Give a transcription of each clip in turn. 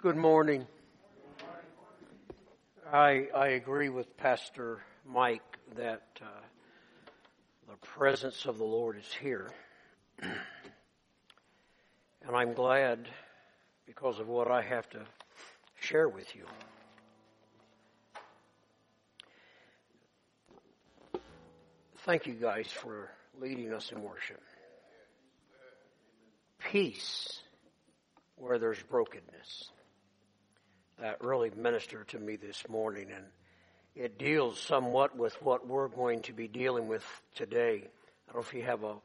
Good morning. I agree with Pastor Mike that the presence of the Lord is here. And I'm glad because of what I have to share with you. Thank you guys for leading us in worship. Peace where there's brokenness. That really ministered to me this morning, and it deals somewhat with what we're going to be dealing with today. I don't know if you have a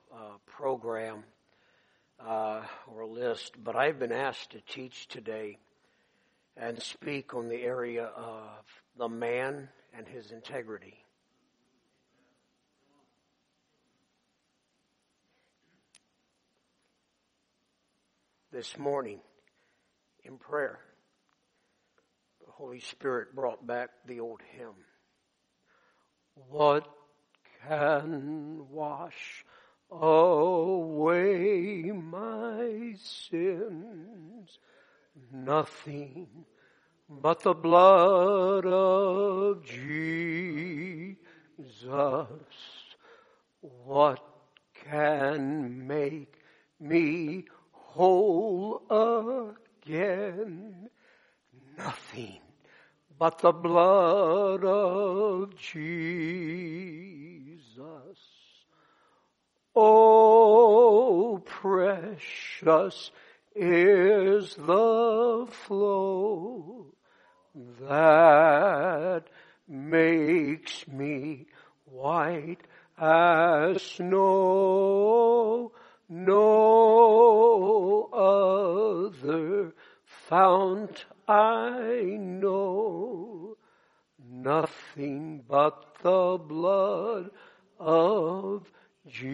program or a list, but I've been asked to teach today and speak on the area of the man and his integrity. This morning, in prayer, the Holy Spirit brought back the old hymn. What can wash away my sins? Nothing but the blood of Jesus. What can make me whole again? Nothing but the blood of Jesus. Oh, precious is the flow that makes me white as snow. No other fount I know, nothing but the blood of Jesus.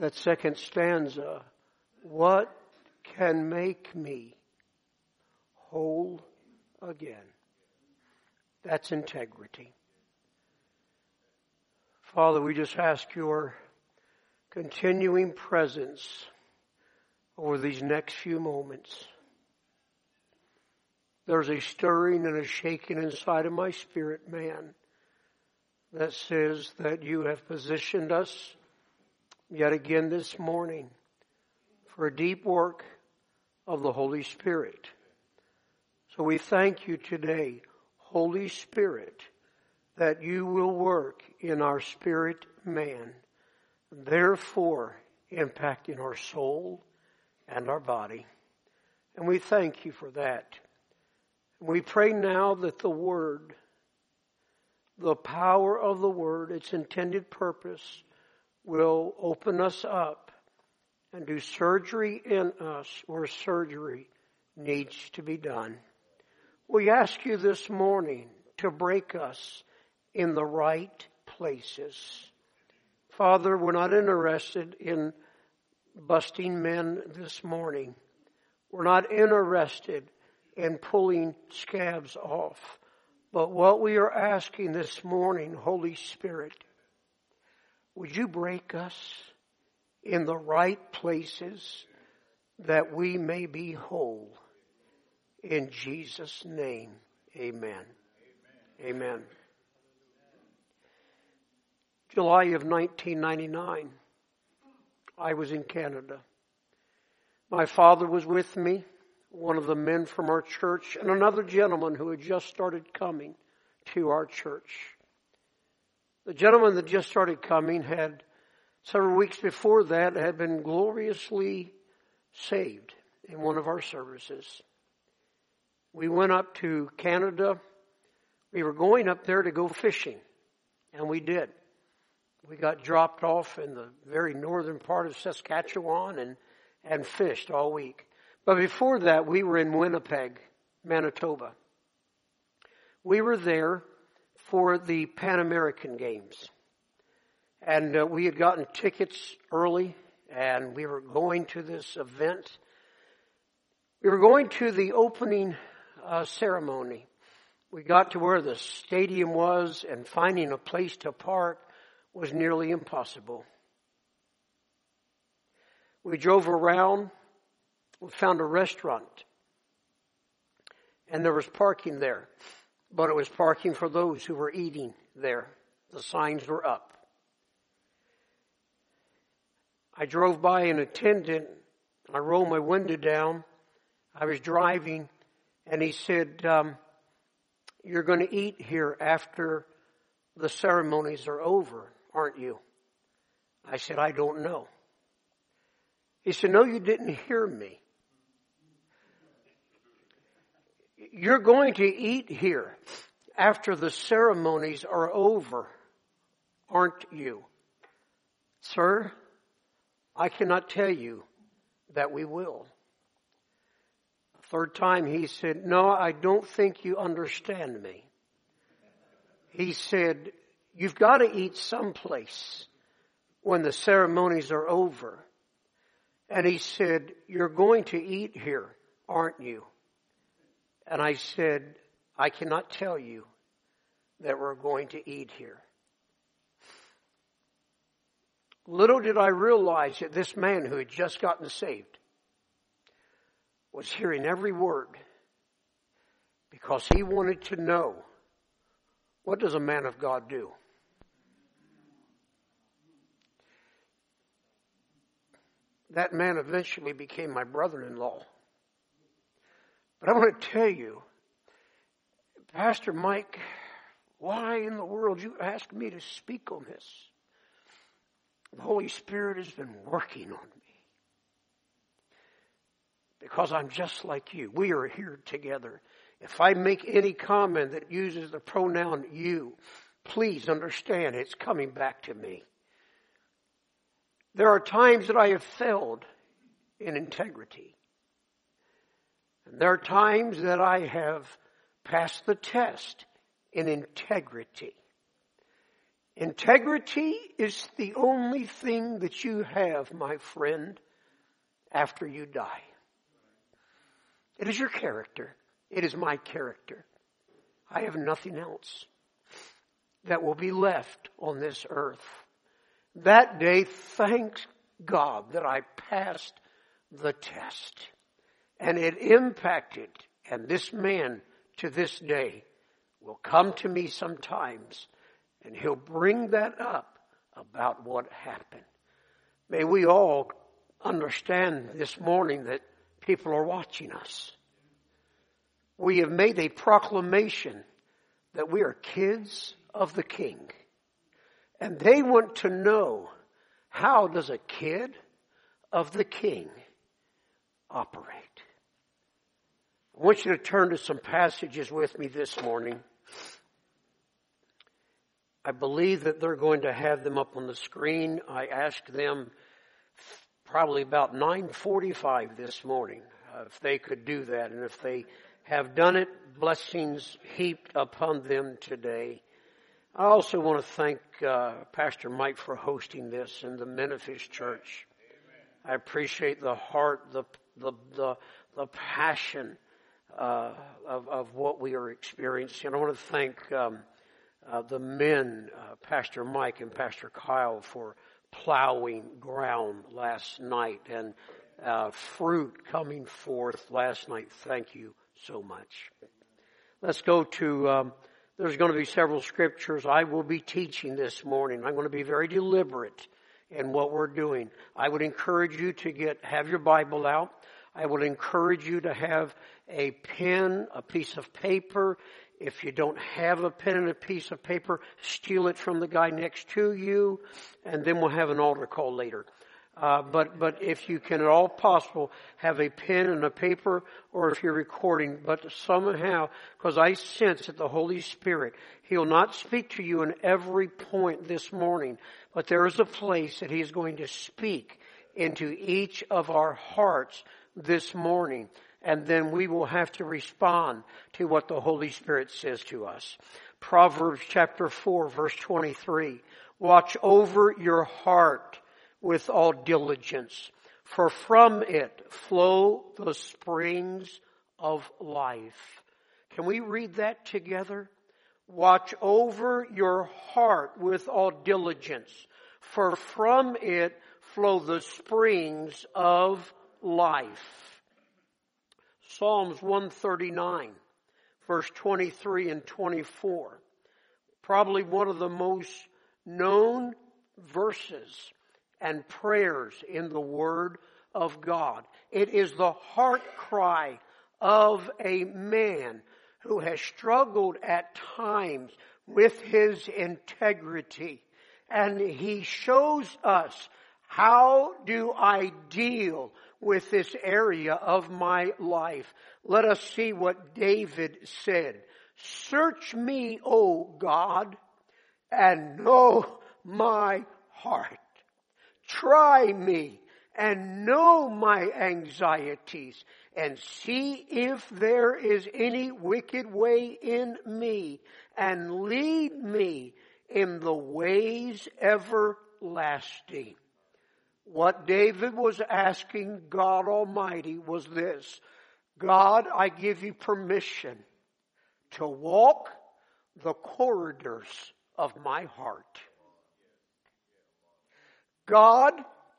That second stanza, what can make me whole again? That's integrity. Father, we just ask your continuing presence over these next few moments. There's a stirring and a shaking inside of my spirit, man, that says that you have positioned us yet again this morning for a deep work of the Holy Spirit. So we thank you today, Holy Spirit, that you will work in our spirit man, therefore impacting our soul and our body. And we thank you for that. We pray now that the word, the power of the word, its intended purpose, will open us up and do surgery in us where surgery needs to be done. We ask you this morning to break us in the right places. Father, we're not interested in busting men this morning. We're not interested in pulling scabs off. But what we are asking this morning, Holy Spirit, would you break us in the right places that we may be whole? In Jesus' name, amen. Amen. July of 1999, I was in Canada. My father was with me, one of the men from our church, and another gentleman who had just started coming to our church. The gentleman that just started coming had, several weeks before that, had been gloriously saved in one of our services. We went up to Canada. We were going up there to go fishing, and we did. We got dropped off in the very northern part of Saskatchewan and fished all week. But before that, we were in Winnipeg, Manitoba. We were there for the Pan American Games. And we had gotten tickets early, and we were going to this event. We were going to the opening ceremony. We got to where the stadium was, and finding a place to park was nearly impossible. We drove around. We found a restaurant. And there was parking there. But it was parking for those who were eating there. The signs were up. I drove by an attendant. I rolled my window down. I was driving. And he said, you're going to eat here after the ceremonies are over, aren't you? I said, I don't know. He said, no, you didn't hear me. You're going to eat here after the ceremonies are over, aren't you? Sir, I cannot tell you that we will. Third time he said, no, I don't think you understand me. He said, you've got to eat someplace when the ceremonies are over. And he said, you're going to eat here, aren't you? And I said, I cannot tell you that we're going to eat here. Little did I realize that this man who had just gotten saved was hearing every word, because he wanted to know, what does a man of God do? That man eventually became my brother-in-law. But I want to tell you, Pastor Mike, why in the world you asked me to speak on this? The Holy Spirit has been working on me. Because I'm just like you. We are here together. If I make any comment that uses the pronoun you, please understand it's coming back to me. There are times that I have failed in integrity. And there are times that I have passed the test in integrity. Integrity is the only thing that you have, my friend, after you die. It is your character. It is my character. I have nothing else that will be left on this earth. That day, thanks God that I passed the test. And it impacted, and this man to this day will come to me sometimes, and he'll bring that up about what happened. May we all understand this morning that people are watching us. We have made a proclamation that we are kids of the King. And they want to know, how does a kid of the King operate? I want you to turn to some passages with me this morning. I believe that they're going to have them up on the screen. I asked them probably about 9:45 this morning, if they could do that. And if they have done it, blessings heaped upon them today. I also want to thank Pastor Mike for hosting this and the men of his church. Amen. I appreciate the heart, the passion of what we are experiencing. I want to thank the men, Pastor Mike and Pastor Kyle, for plowing ground last night, and fruit coming forth last night. Thank you so much. Let's go to, there's going to be several scriptures. I will be teaching this morning. I'm going to be very deliberate in what we're doing. I would encourage you to have your Bible out. I would encourage you to have a pen, a piece of paper. If you don't have a pen and a piece of paper, steal it from the guy next to you, and then we'll have an altar call later. But if you can at all possible, have a pen and a paper, or if you're recording, but somehow, because I sense that the Holy Spirit, He'll not speak to you in every point this morning, but there is a place that He is going to speak into each of our hearts this morning. And then we will have to respond to what the Holy Spirit says to us. Proverbs chapter 4, verse 23. Watch over your heart with all diligence, for from it flow the springs of life. Can we read that together? Watch over your heart with all diligence, for from it flow the springs of life. Psalms 139, verse 23 and 24. Probably one of the most known verses and prayers in the Word of God. It is the heart cry of a man who has struggled at times with his integrity. And he shows us, how do I deal with this area of my life? Let us see what David said. Search me, O God, and know my heart. Try me and know my anxieties, and see if there is any wicked way in me, and lead me in the ways everlasting. What David was asking God Almighty was this: God, I give you permission to walk the corridors of my heart. God,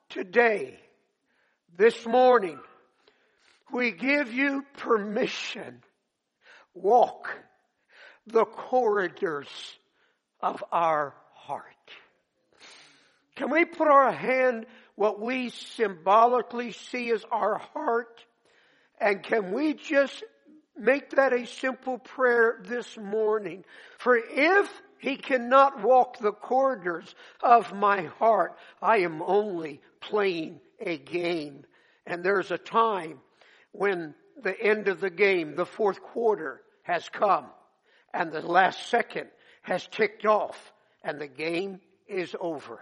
today, this morning, we give you permission. Walk the corridors of our heart. Can we put our hand, what we symbolically see as our heart, and can we just make that a simple prayer this morning? For if he cannot walk the corridors of my heart, I am only playing a game. And there's a time when the end of the game, the fourth quarter, has come, and the last second has ticked off, and the game is over.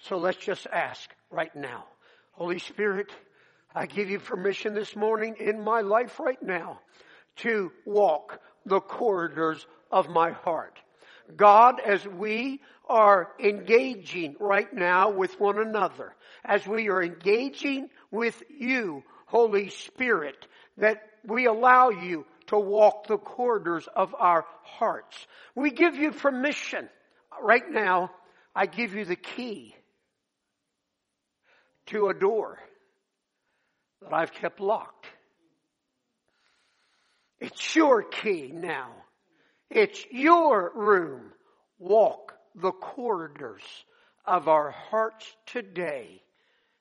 So let's just ask right now, Holy Spirit, I give you permission this morning in my life right now to walk the corridors of my heart. God, as we are engaging right now with one another, as we are engaging with you, Holy Spirit, that we allow you to walk the corridors of our hearts. We give you permission. Right now, I give you the key to a door that I've kept locked. It's your key now. It's your room. Walk the corridors of our hearts today.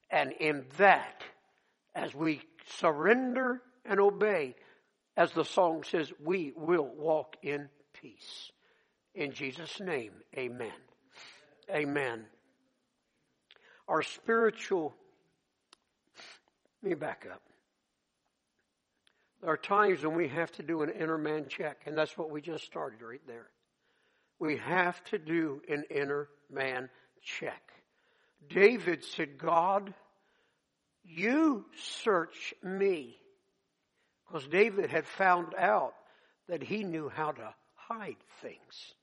And in that, as we surrender and obey, as the song says, we will walk in peace. In Jesus' name, amen. Amen. Our spiritual... Let me back up. There are times when we have to do an inner man check, and that's what we just started right there. We have to do an inner man check. David said, God, you search me. Because David had found out that he knew how to hide things.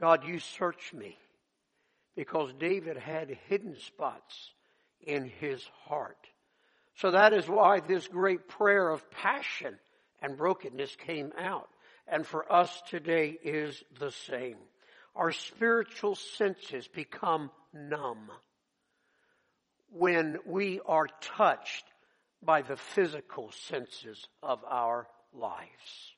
God, you search me. Because David had hidden spots in his heart. So that is why this great prayer of passion and brokenness came out. And for us today is the same. Our spiritual senses become numb when we are touched by the physical senses of our lives.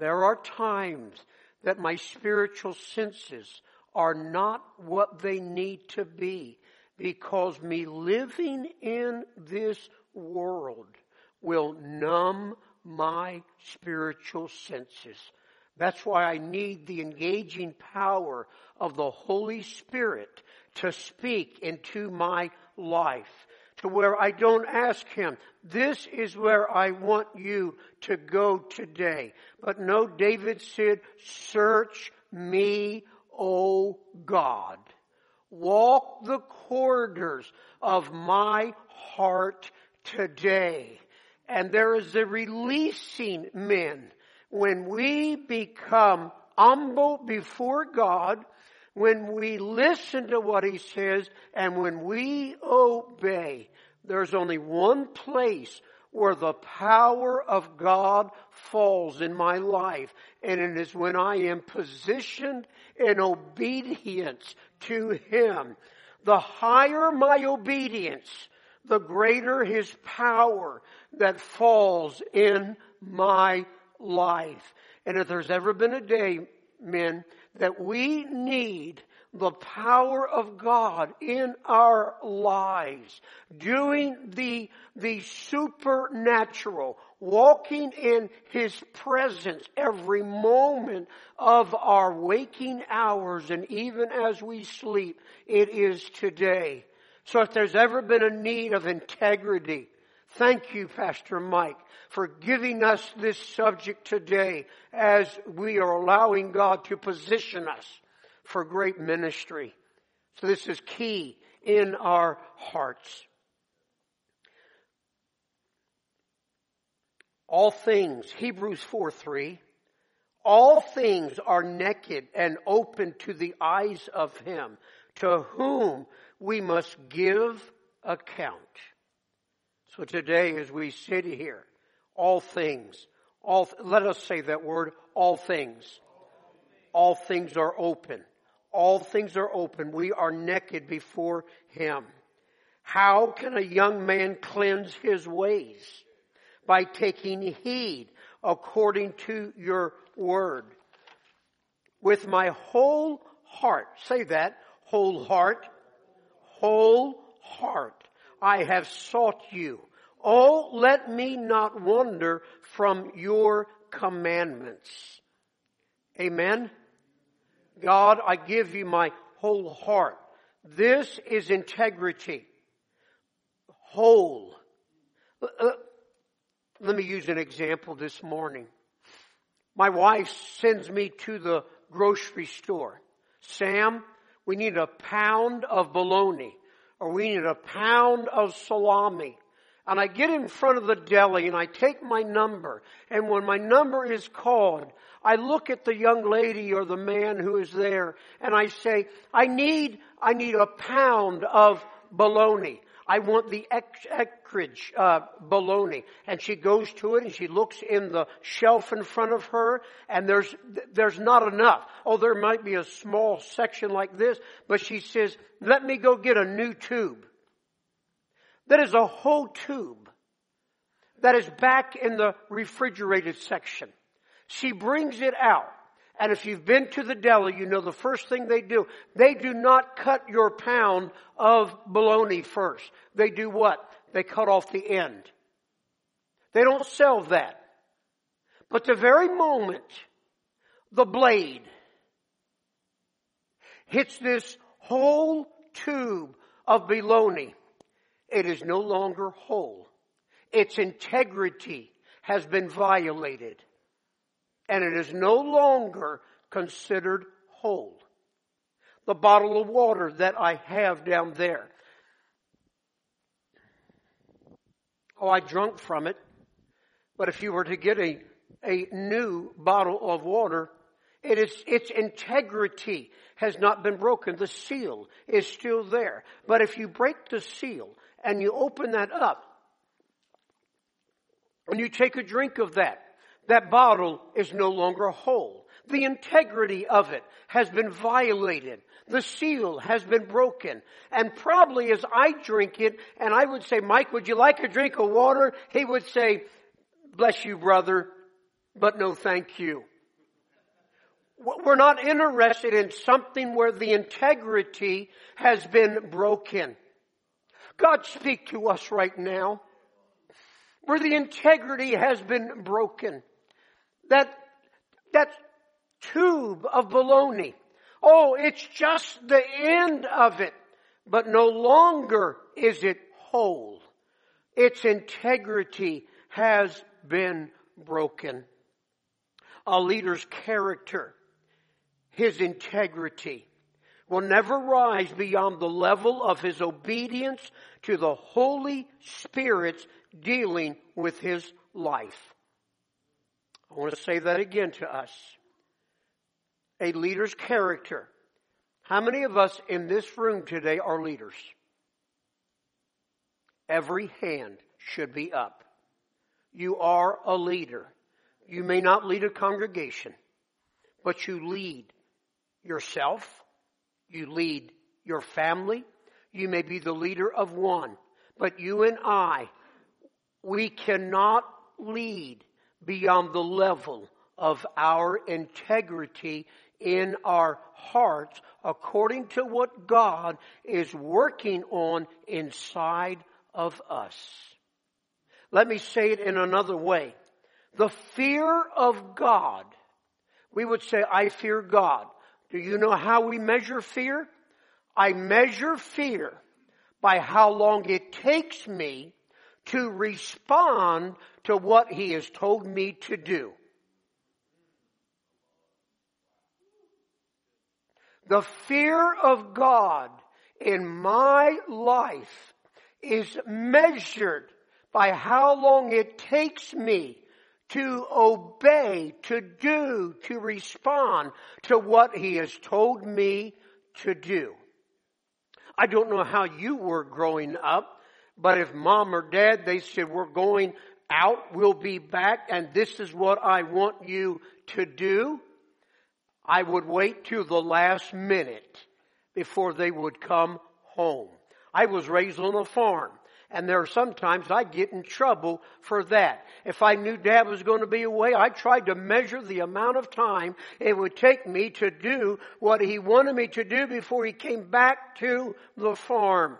There are times that my spiritual senses are not what they need to be, because me living in this world will numb my spiritual senses. That's why I need the engaging power of the Holy Spirit to speak into my life, to where I don't ask him, this is where I want you to go today. But no, David said, search me, O God. Walk the corridors of my heart today. And there is a releasing, men, when we become humble before God, when we listen to what he says, and when we obey. There's only one place where the power of God falls in my life, and it is when I am positioned in obedience to him. The higher my obedience, the greater His power that falls in my life. And if there's ever been a day, men, that we need the power of God in our lives, doing the supernatural, walking in His presence every moment of our waking hours and even as we sleep, it is today. So if there's ever been a need of integrity, thank you, Pastor Mike, for giving us this subject today as we are allowing God to position us for great ministry. So this is key in our hearts. All things, Hebrews 4:3, all things are naked and open to the eyes of Him, to whom we must give account. So today as we sit here, all things, let us say that word, all things. All things are open. All things are open. We are naked before Him. How can a young man cleanse his ways? By taking heed according to your word. With my whole heart, say that, whole heart, I have sought you. Oh, let me not wander from your commandments. Amen. God, I give you my whole heart. This is integrity. Whole. Let me use an example this morning. My wife sends me to the grocery store. Sam, we need a pound of bologna, or we need a pound of salami. And I get in front of the deli and I take my number. And when my number is called, I look at the young lady or the man who is there and I say, I need a pound of bologna. I want the Eckrich bologna. And she goes to it and she looks in the shelf in front of her and there's not enough. Oh, there might be a small section like this, but she says, let me go get a new tube. That is a whole tube that is back in the refrigerated section. She brings it out. And if you've been to the deli, you know the first thing they do not cut your pound of bologna first. They do what? They cut off the end. They don't sell that. But the very moment the blade hits this whole tube of bologna, it is no longer whole. Its integrity has been violated. And it is no longer considered whole. The bottle of water that I have down there. Oh, I drank from it. But if you were to get a new bottle of water, its integrity has not been broken. The seal is still there. But if you break the seal and you open that up, and you take a drink of that, that bottle is no longer whole. The integrity of it has been violated. The seal has been broken. And probably as I drink it, and I would say, Mike, would you like a drink of water? He would say, bless you, brother, but no thank you. We're not interested in something where the integrity has been broken. God, speak to us right now. Where the integrity has been broken. That tube of bologna. Oh, it's just the end of it. But no longer is it whole. Its integrity has been broken. A leader's character, his integrity, will never rise beyond the level of his obedience to the Holy Spirit's dealing with his life. I want to say that again to us. A leader's character. How many of us in this room today are leaders? Every hand should be up. You are a leader. You may not lead a congregation, but you lead yourself, you lead your family, You may be the leader of one. But you and I, we cannot lead beyond the level of our integrity in our hearts according to what God is working on inside of us. Let me say it in another way. The fear of God. We would say, I fear God. Do you know how we measure fear? I measure fear by how long it takes me to respond to what He has told me to do. The fear of God in my life is measured by how long it takes me to obey, to do, to respond to what He has told me to do. I don't know how you were growing up, but if mom or dad, they said, we're going out, we'll be back, and this is what I want you to do, I would wait till the last minute before they would come home. I was raised on a farm. And there are sometimes I get in trouble for that. If I knew Dad was going to be away, I tried to measure the amount of time it would take me to do what he wanted me to do before he came back to the farm.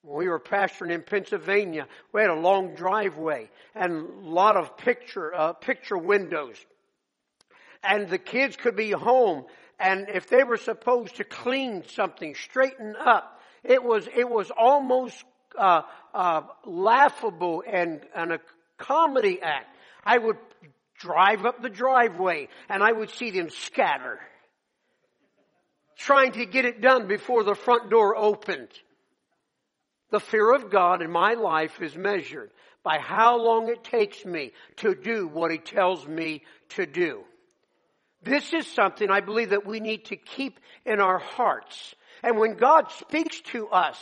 When we were pastoring in Pennsylvania, we had a long driveway and a lot of picture windows. And the kids could be home, and if they were supposed to clean something, straighten up, it was almost laughable and a comedy act. I would drive up the driveway and I would see them scatter, trying to get it done before the front door opened. The fear of God in my life is measured by how long it takes me to do what He tells me to do. This is something I believe that we need to keep in our hearts. And when God speaks to us,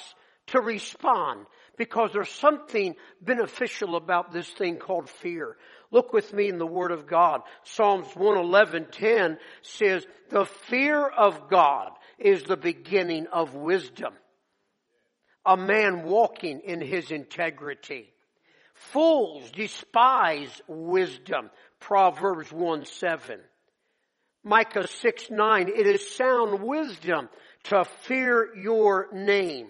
to respond, because there's something beneficial about this thing called fear. Look with me in the Word of God. Psalms 111:10 says, the fear of God is the beginning of wisdom. A man walking in his integrity. Fools despise wisdom. Proverbs 1:7. Micah 6:9, it is sound wisdom to fear your name.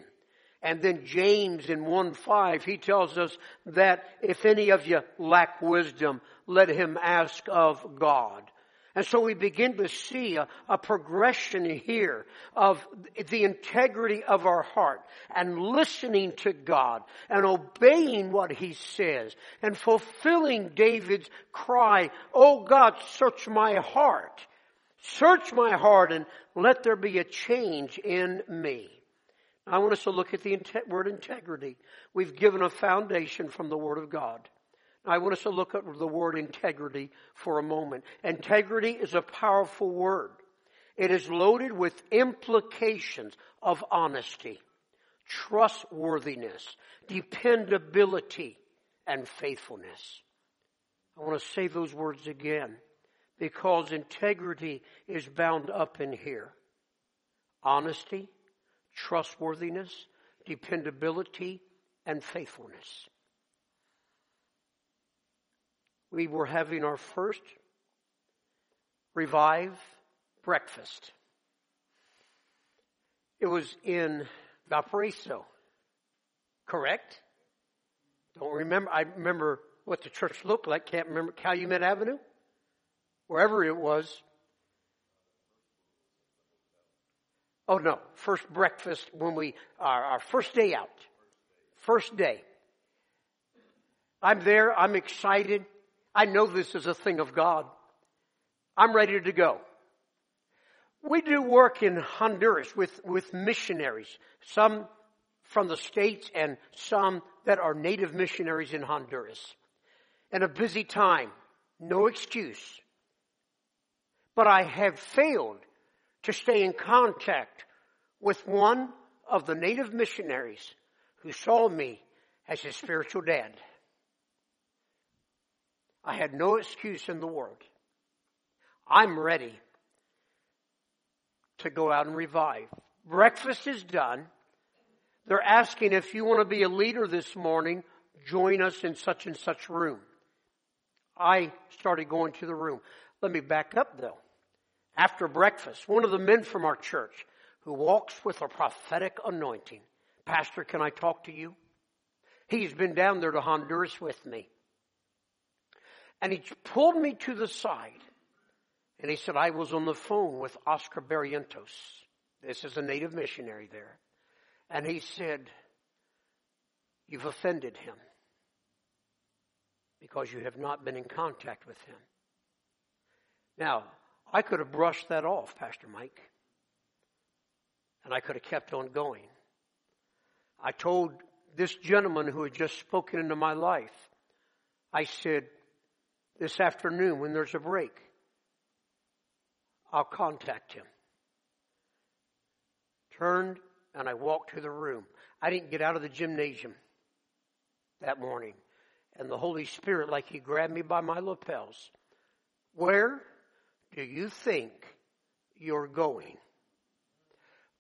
And then James in 1:5, he tells us that if any of you lack wisdom, let him ask of God. And so we begin to see a progression here of the integrity of our heart and listening to God and obeying what He says and fulfilling David's cry, oh God, search my heart. Search my heart and let there be a change in me. I want us to look at the word integrity. We've given a foundation from the Word of God. I want us to look at the word integrity for a moment. Integrity is a powerful word. It is loaded with implications of honesty, trustworthiness, dependability, and faithfulness. I want to say those words again because integrity is bound up in here. Honesty, trustworthiness, dependability, and faithfulness. We were having our first Revive breakfast. It was in Valparaiso, correct? Don't remember. I remember what the church looked like. Can't remember. Calumet Avenue? Wherever it was. Oh no, first breakfast when we, our first day out. First day. I'm there, I'm excited. I know this is a thing of God. I'm ready to go. We do work in Honduras with missionaries. Some from the States and some that are native missionaries in Honduras. And a busy time. No excuse. But I have failed to stay in contact with one of the native missionaries who saw me as his spiritual dad. I had no excuse in the world. I'm ready to go out and revive. Breakfast is done. They're asking, if you want to be a leader this morning, join us in such and such room. I started going to the room. Let me back up though. After breakfast, one of the men from our church who walks with a prophetic anointing. Pastor, can I talk to you? He's been down there to Honduras with me. And he pulled me to the side. And he said, I was on the phone with Oscar Barrientos. This is a native missionary there. And he said, you've offended him because you have not been in contact with him. Now, I could have brushed that off, Pastor Mike. And I could have kept on going. I told this gentleman who had just spoken into my life, I said, this afternoon when there's a break, I'll contact him. Turned and I walked to the room. I didn't get out of the gymnasium that morning. And the Holy Spirit, like he grabbed me by my lapels. Where do you think you're going?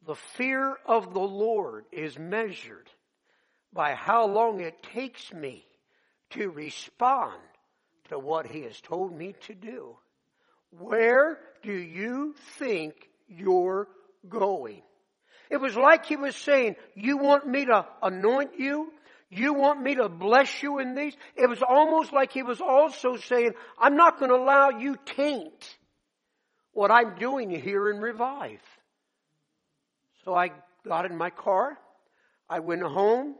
The fear of the Lord is measured by how long it takes me to respond to what he has told me to do. Where do you think you're going? It was like he was saying, you want me to anoint you? You want me to bless you in these? It was almost like he was also saying, I'm not going to allow you taint what I'm doing here in Revive. So I got in my car. I went home.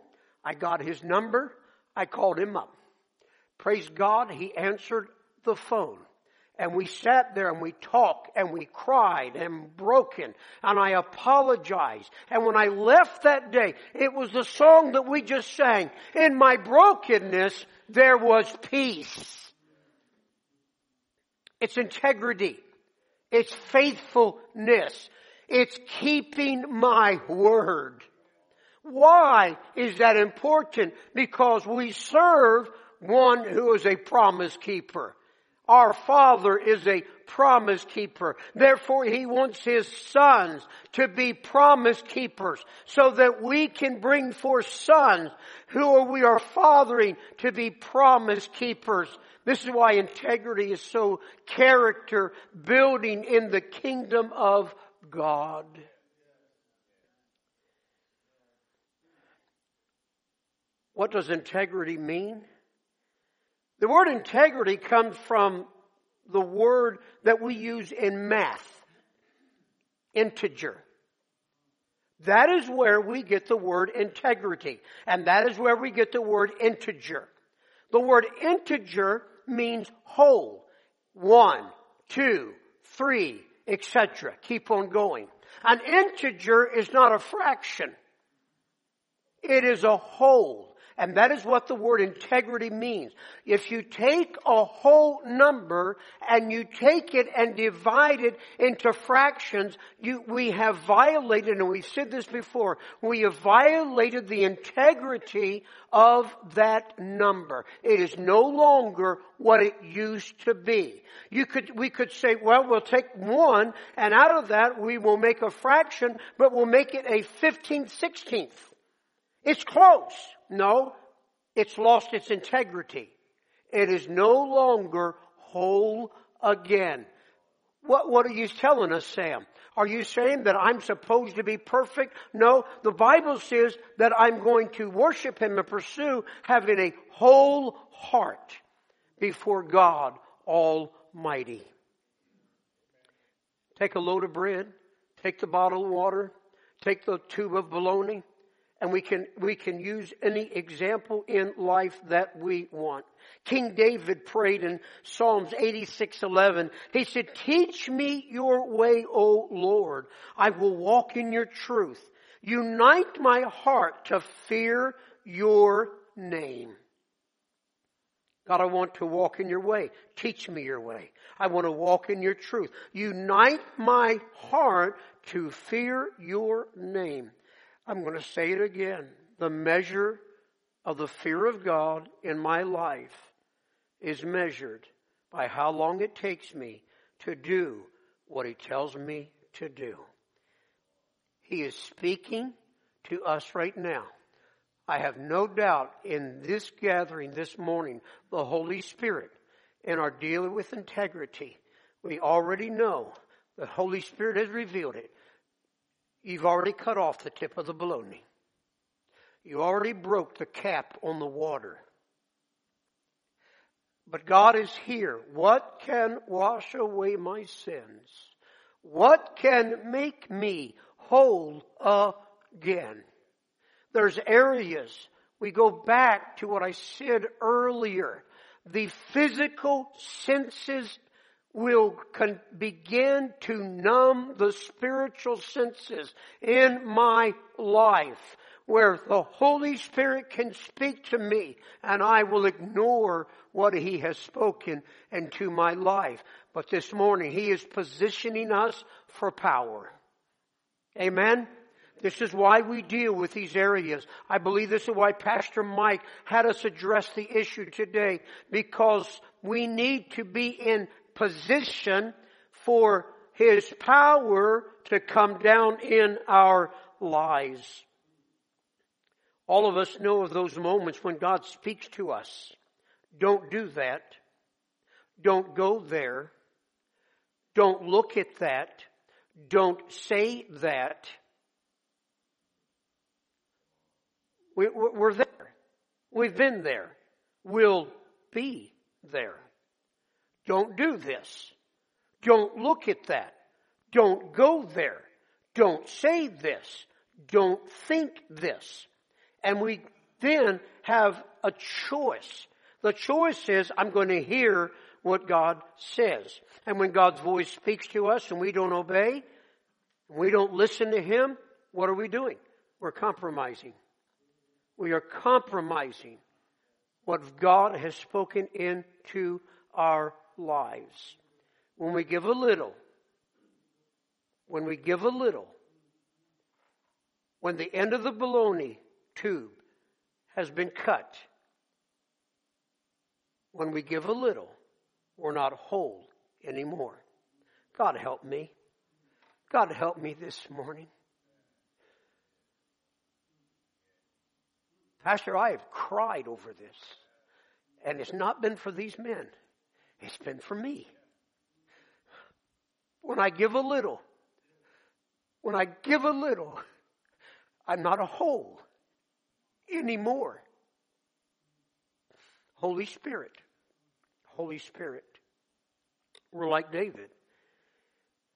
I got his number. I called him up. Praise God, he answered the phone. And we sat there and we talked and we cried and broken. And I apologized. And when I left that day, it was the song that we just sang. In my brokenness, there was peace. It's integrity. It's faithfulness. It's keeping my word. Why is that important? Because we serve one who is a promise keeper. Our Father is a promise keeper. Therefore, He wants His sons to be promise keepers so that we can bring forth sons who we are fathering to be promise keepers. This is why integrity is so character building in the kingdom of God. What does integrity mean? The word integrity comes from the word that we use in math, integer. That is where we get the word integrity, and that is where we get the word integer. The word integer means whole, one, two, three, etc. Keep on going. An integer is not a fraction. It is a whole. And that is what the word integrity means. If you take a whole number and you take it and divide it into fractions, we have violated, and we've said this before, we have violated the integrity of that number. It is no longer what it used to be. We could say, well, we'll take one, and out of that we will make a fraction, but we'll make it a 15/16. It's close. No, it's lost its integrity. It is no longer whole again. What are you telling us, Sam? Are you saying that I'm supposed to be perfect? No, the Bible says that I'm going to worship Him and pursue having a whole heart before God Almighty. Take a load of bread, take the bottle of water, take the tube of bologna. And we can use any example in life that we want. King David prayed in Psalms 86:11. He said, teach me your way, O Lord. I will walk in your truth. Unite my heart to fear your name. God, I want to walk in your way. Teach me your way. I want to walk in your truth. Unite my heart to fear your name. I'm going to say it again. The measure of the fear of God in my life is measured by how long it takes me to do what He tells me to do. He is speaking to us right now. I have no doubt in this gathering this morning, the Holy Spirit and our dealing with integrity. We already know the Holy Spirit has revealed it. You've already cut off the tip of the baloney. You already broke the cap on the water. But God is here. What can wash away my sins? What can make me whole again? There's areas. We go back to what I said earlier. The physical senses will begin to numb the spiritual senses in my life, where the Holy Spirit can speak to me and I will ignore what He has spoken into my life. But this morning He is positioning us for power. Amen? This is why we deal with these areas. I believe this is why Pastor Mike had us address the issue today, because we need to be in position for His power to come down in our lives. All of us know of those moments when God speaks to us. Don't do that. Don't go there. Don't look at that. Don't say that. We're there. We've been there. We'll be there. Don't do this. Don't look at that. Don't go there. Don't say this. Don't think this. And we then have a choice. The choice is, I'm going to hear what God says. And when God's voice speaks to us and we don't obey, we don't listen to Him, what are we doing? We're compromising. We are compromising what God has spoken into our lives. When we give a little, when the end of the baloney tube has been cut, when we give a little, we're not whole anymore. God help me. God help me this morning. Pastor, I have cried over this. And it's not been for these men. It's been for me. When I give a little, I'm not a whole anymore. Holy Spirit. We're like David.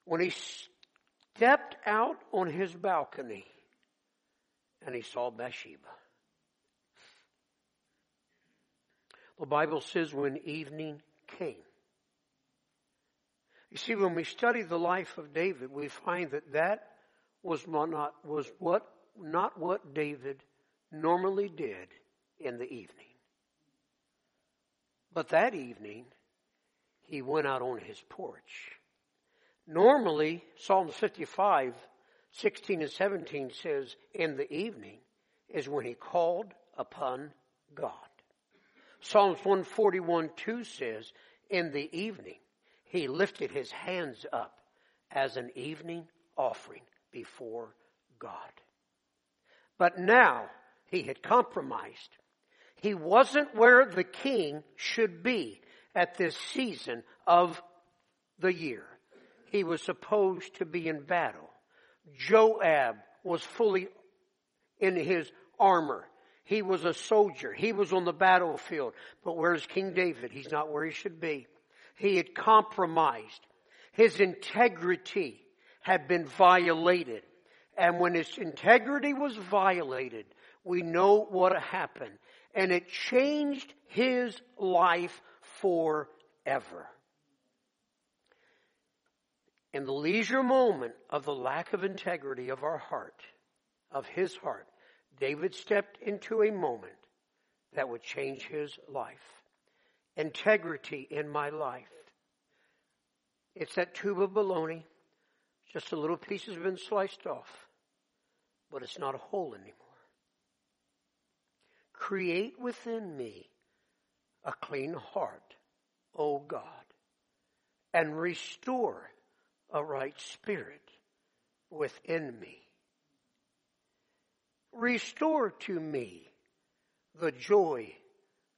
When he stepped out on his balcony and he saw Bathsheba. The Bible says when evening came. You see, when we study the life of David, we find that was not what David normally did in the evening. But that evening, he went out on his porch. Normally, Psalms 55, 16 and 17 says, in the evening is when he called upon God. Psalms 141:2 says, in the evening, he lifted his hands up as an evening offering before God. But now he had compromised. He wasn't where the king should be at this season of the year. He was supposed to be in battle. Joab was fully in his armor. He was a soldier. He was on the battlefield. But where's King David? He's not where he should be. He had compromised. His integrity had been violated. And when his integrity was violated, we know what happened. And it changed his life forever. In the leisure moment of the lack of integrity of our heart, of his heart, David stepped into a moment that would change his life. Integrity in my life. It's that tube of bologna. Just a little piece has been sliced off. But it's not a whole anymore. Create within me a clean heart, O God, and restore a right spirit within me. Restore to me the joy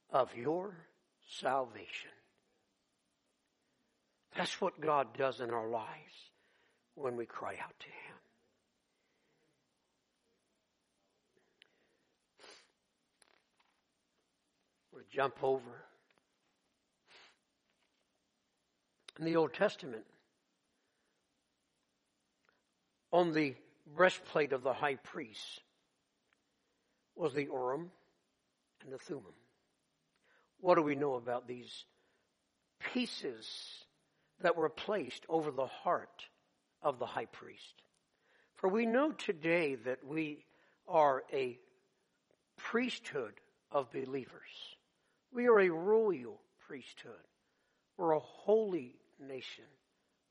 of your salvation. That's what God does in our lives when we cry out to Him. Or jump over. In the Old Testament, on the breastplate of the high priest was the Urim and the Thummim. What do we know about these pieces that were placed over the heart of the high priest? For we know today that we are a priesthood of believers. We are a royal priesthood. We're a holy nation.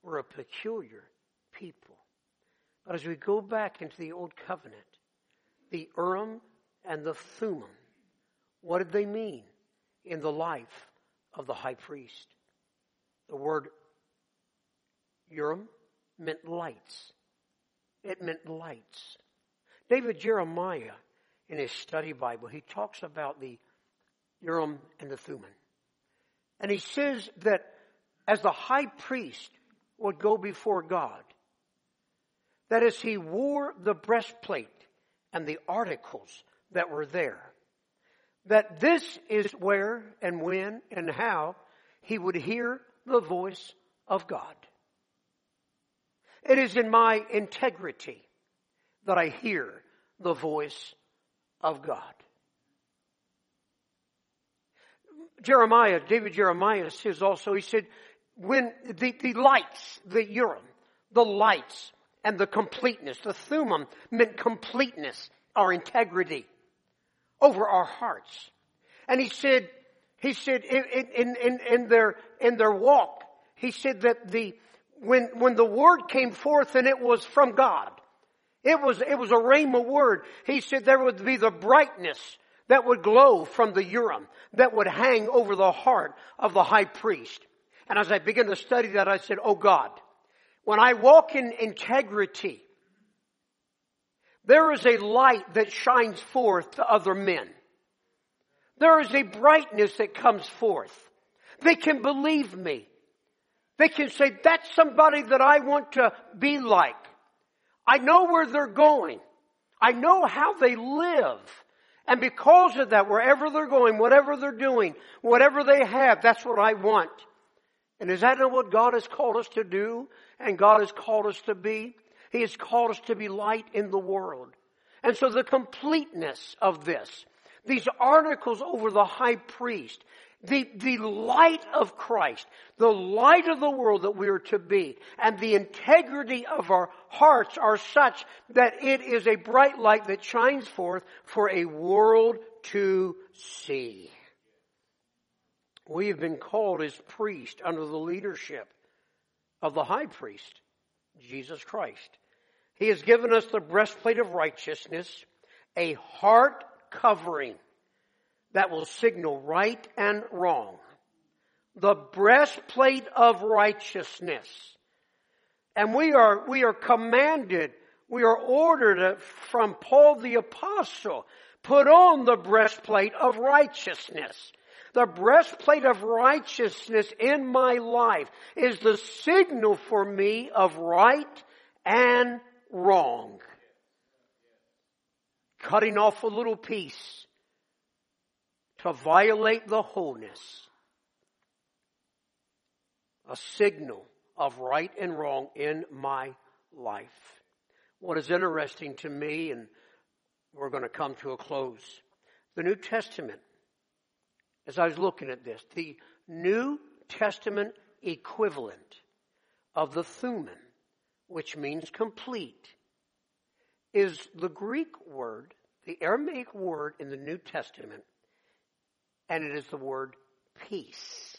We're a peculiar people. But as we go back into the Old Covenant, the Urim and the Thummim, what did they mean in the life of the high priest? The word Urim meant lights. It meant lights. David Jeremiah, in his study Bible, he talks about the Urim and the Thummim. And he says that as the high priest would go before God, that as he wore the breastplate and the articles that were there, that this is where and when and how he would hear the voice of God. It is in my integrity that I hear the voice of God. David Jeremiah says also, he said, when the lights, the Urim, the lights and the completeness, the Thummim meant completeness, our integrity over our hearts. And he said in their walk, he said that when the word came forth and it was from God, it was a rhema word. He said there would be the brightness that would glow from the Urim, that would hang over the heart of the high priest. And as I began to study that, I said, oh God, when I walk in integrity, there is a light that shines forth to other men. There is a brightness that comes forth. They can believe me. They can say, that's somebody that I want to be like. I know where they're going. I know how they live. And because of that, wherever they're going, whatever they're doing, whatever they have, that's what I want. And is that not what God has called us to do? And God has called us to be? He has called us to be light in the world. And so the completeness of this, these articles over the high priest, the light of Christ, the light of the world that we are to be, and the integrity of our hearts are such that it is a bright light that shines forth for a world to see. We have been called as priests under the leadership of the high priest, Jesus Christ. He has given us the breastplate of righteousness, a heart covering that will signal right and wrong. The breastplate of righteousness. And we are commanded, we are ordered from Paul the Apostle, put on the breastplate of righteousness. The breastplate of righteousness in my life is the signal for me of right and wrong. Cutting off a little piece to violate the wholeness. A signal of right and wrong in my life. What is interesting to me, and we're going to come to a close, the New Testament, as I was looking at this, the New Testament equivalent of the Thummim, which means complete, is the Greek word, the Aramaic word in the New Testament, and it is the word peace.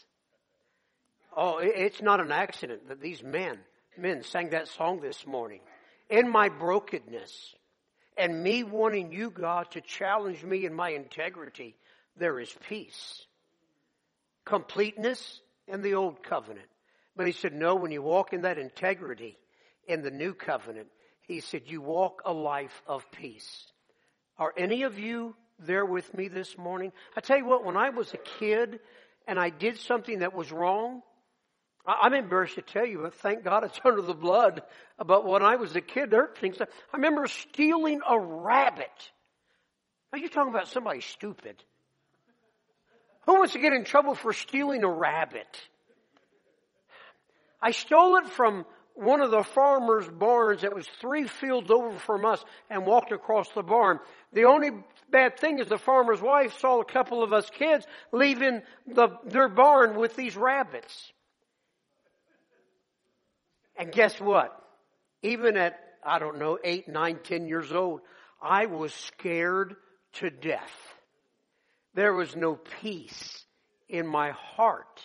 Oh, it's not an accident that these men sang that song this morning. In my brokenness and me wanting you, God, to challenge me in my integrity, there is peace. Completeness in the Old Covenant. But he said, no, when you walk in that integrity in the New Covenant, he said, you walk a life of peace. Are any of you there with me this morning? I tell you what, when I was a kid and I did something that was wrong, I'm embarrassed to tell you, but thank God it's under the blood. But when I was a kid, there were things. I remember stealing a rabbit. Now you're talking about somebody stupid. Who wants to get in trouble for stealing a rabbit? I stole it from one of the farmer's barns that was 3 fields over from us and walked across the barn. The only bad thing is the farmer's wife saw a couple of us kids leaving their barn with these rabbits. And guess what? Even at, 8, 9, 10 years old, I was scared to death. There was no peace in my heart.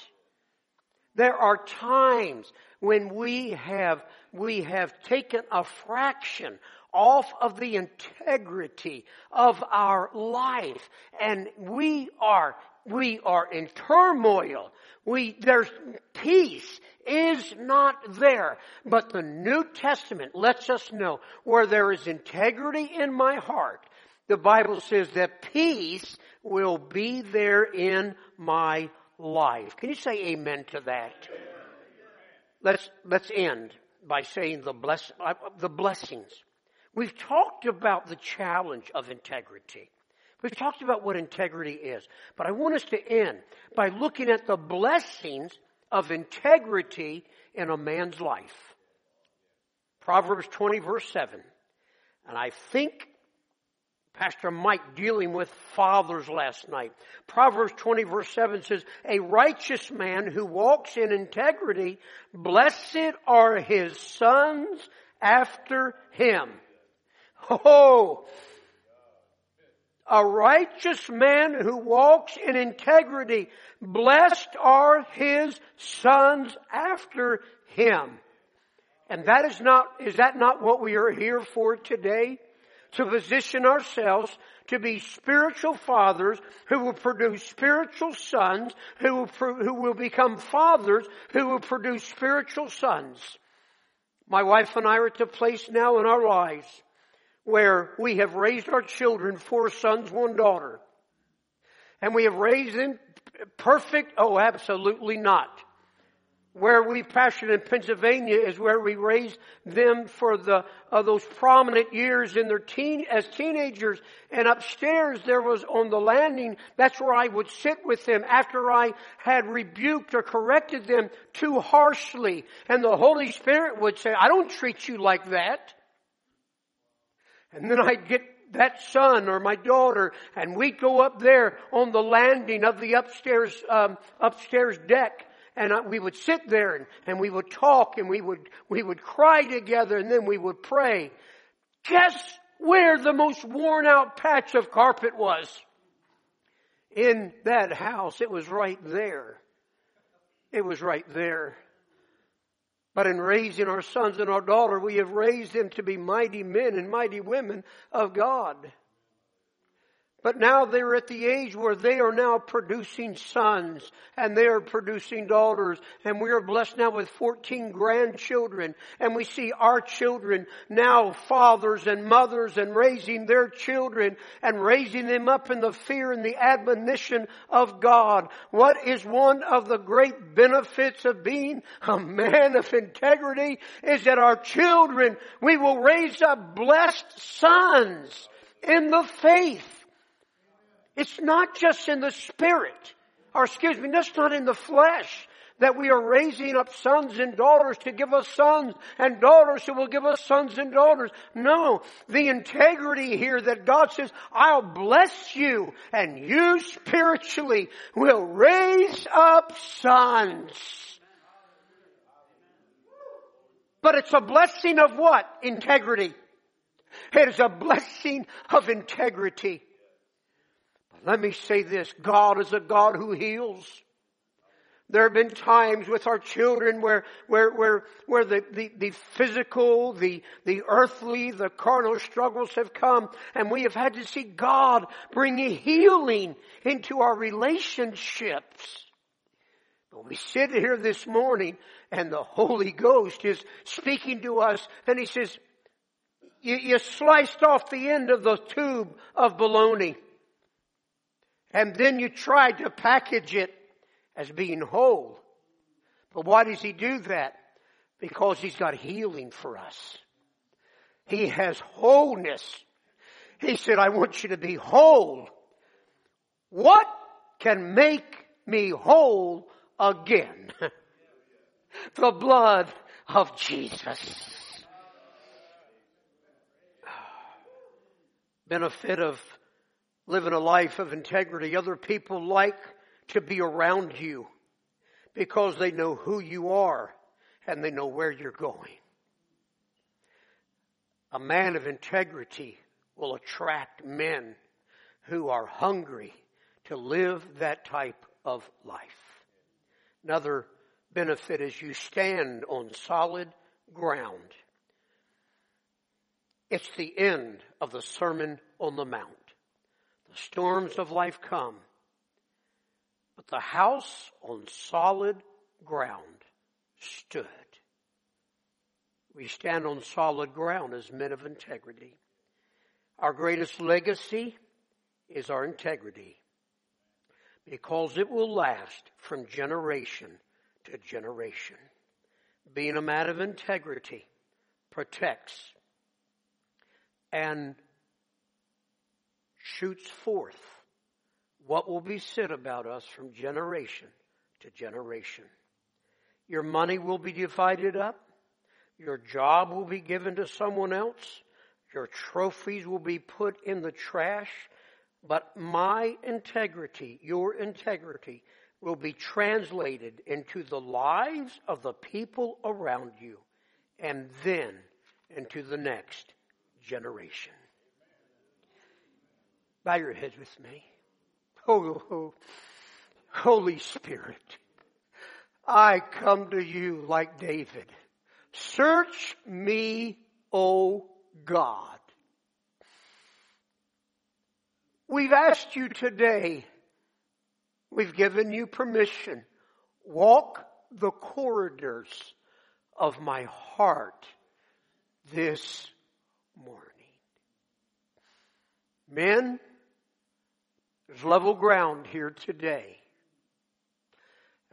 There are times when we have taken a fraction off of the integrity of our life, and we are in turmoil. There's peace is not there. But the New Testament lets us know where there is integrity in my heart, the Bible says that peace will be there in my life. Can you say amen to that? Let's end by saying the blessings. We've talked about the challenge of integrity. We've talked about what integrity is. But I want us to end by looking at the blessings of integrity in a man's life. Proverbs 20 verse 7. And I think Pastor Mike dealing with fathers last night. Proverbs 20 verse 7 says, a righteous man who walks in integrity, blessed are his sons after him. Oh, a righteous man who walks in integrity, blessed are his sons after him. And that is that not what we are here for today? To position ourselves to be spiritual fathers who will produce spiritual sons, who will become fathers who will produce spiritual sons. My wife and I are at the place now in our lives where we have raised our children, 4 sons, 1 daughter. And we have raised them perfect? Oh, absolutely not. Where we pastored in Pennsylvania is where we raised them for those prominent years in their teenagers. And upstairs there was on the landing, that's where I would sit with them after I had rebuked or corrected them too harshly. And the Holy Spirit would say, I don't treat you like that. And then I'd get that son or my daughter, and we'd go up there on the landing of the upstairs deck, and we would sit there and we would talk and we would cry together, and then we would pray. Guess where the most worn out patch of carpet was? In that house. It was right there. It was right there. But in raising our sons and our daughter, we have raised them to be mighty men and mighty women of God. But now they're at the age where they are now producing sons and they are producing daughters. And we are blessed now with 14 grandchildren. And we see our children now fathers and mothers and raising their children and raising them up in the fear and the admonition of God. What is one of the great benefits of being a man of integrity is that our children, we will raise up blessed sons in the faith. It's not just in the spirit, that's not in the flesh, that we are raising up sons and daughters to give us sons and daughters who will give us sons and daughters. No, the integrity here that God says, I'll bless you, and you spiritually will raise up sons. But it's a blessing of what? Integrity. It is a blessing of integrity. Let me say this, God is a God who heals. There have been times with our children where the physical, the earthly, the carnal struggles have come, and we have had to see God bring healing into our relationships. But we sit here this morning and the Holy Ghost is speaking to us, and He says, You sliced off the end of the tube of bologna. And then you tried to package it as being whole. But why does he do that? Because he's got healing for us. He has wholeness. He said, I want you to be whole. What can make me whole again? The blood of Jesus. Benefit of living a life of integrity. Other people like to be around you because they know who you are and they know where you're going. A man of integrity will attract men who are hungry to live that type of life. Another benefit is you stand on solid ground. It's the end of the Sermon on the Mount. The storms of life come, but the house on solid ground stood. We stand on solid ground as men of integrity. Our greatest legacy is our integrity, because it will last from generation to generation. Being a man of integrity protects and shoots forth what will be said about us from generation to generation. Your money will be divided up. Your job will be given to someone else. Your trophies will be put in the trash. But my integrity, your integrity, will be translated into the lives of the people around you and then into the next generation. Bow your heads with me. Oh, Holy Spirit, I come to you like David. Search me, O God. We've asked you today. We've given you permission. Walk the corridors of my heart this morning. Men, there's level ground here today.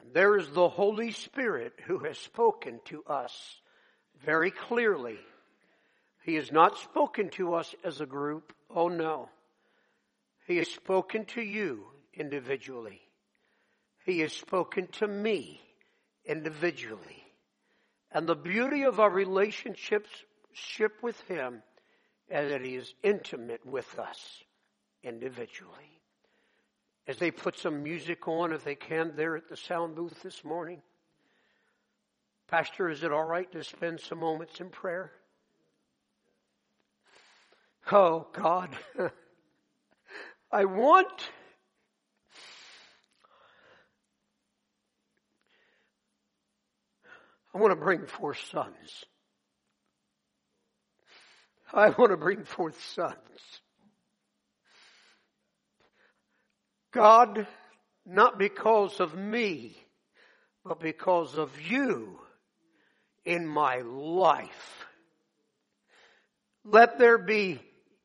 And there is the Holy Spirit who has spoken to us very clearly. He has not spoken to us as a group. Oh no. He has spoken to you individually. He has spoken to me individually. And the beauty of our relationship with Him is that He is intimate with us individually. As they put some music on, if they can, there at the sound booth this morning. Pastor, is it all right to spend some moments in prayer? Oh, God. I want to bring forth sons. I want to bring forth sons. God, not because of me, but because of you in my life. Let there be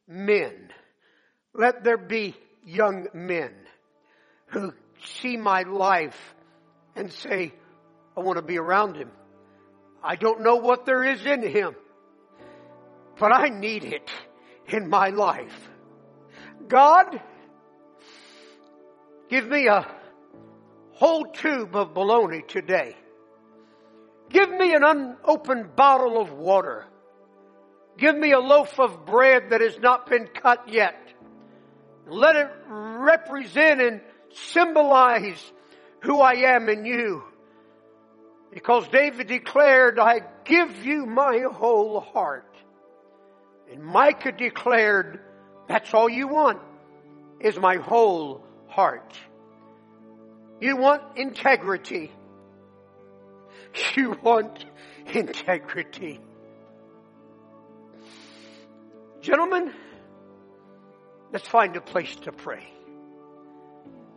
men. Let there be young men who see my life and say, I want to be around him. I don't know what there is in him, but I need it in my life. God, give me a whole tube of bologna today. Give me an unopened bottle of water. Give me a loaf of bread that has not been cut yet. Let it represent and symbolize who I am in you. Because David declared, I give you my whole heart. And Micah declared, that's all you want, is my whole heart. You want integrity. You want integrity. Gentlemen, let's find a place to pray.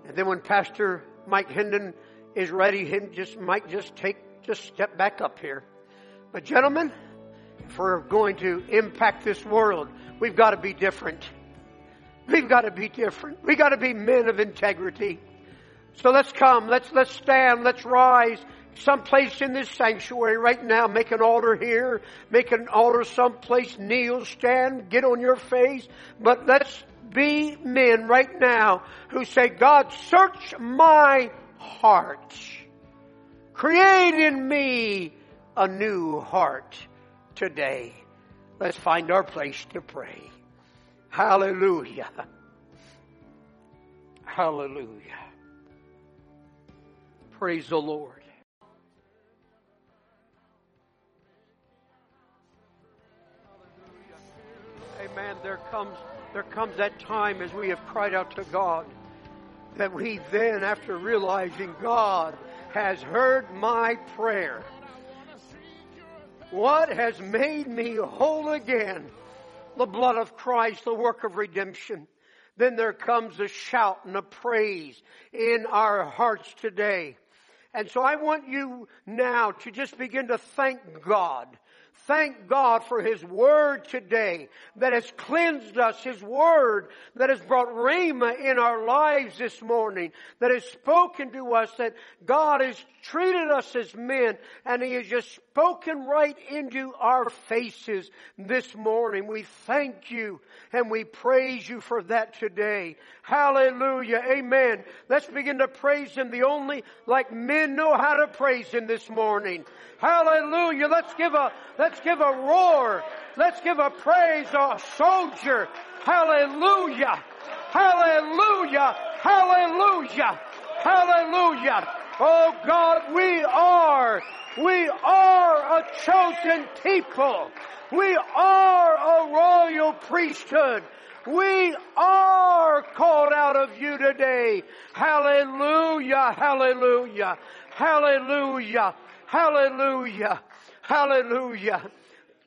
And then when Pastor Mike Hendon is ready, Mike, just step back up here. But gentlemen, if we're going to impact this world, we've got to be different. We've got to be different. We've got to be men of integrity. So let's come. Let's stand. Let's rise. Someplace in this sanctuary right now, make an altar here. Make an altar someplace. Kneel, stand, get on your face. But let's be men right now who say, God, search my heart. Create in me a new heart today. Let's find our place to pray. Hallelujah. Hallelujah. Praise the Lord. Amen. There comes that time as we have cried out to God that we then, after realizing God has heard my prayer, what has made me whole again? The blood of Christ, the work of redemption. Then there comes a shout and a praise in our hearts today. And so I want you now to just begin to thank God. Thank God for His Word today that has cleansed us, His Word that has brought Rhema in our lives this morning, that has spoken to us, that God has treated us as men, and He has just spoken right into our faces this morning. We thank You and we praise You for that today. Hallelujah. Amen. Let's begin to praise Him the only like men know how to praise Him this morning. Hallelujah. Let's give a roar. Let's give a praise, a soldier. Hallelujah. Hallelujah. Hallelujah. Hallelujah. Oh God, we are a chosen people. We are a royal priesthood. We are called out of You today. Hallelujah. Hallelujah. Hallelujah. Hallelujah. Hallelujah.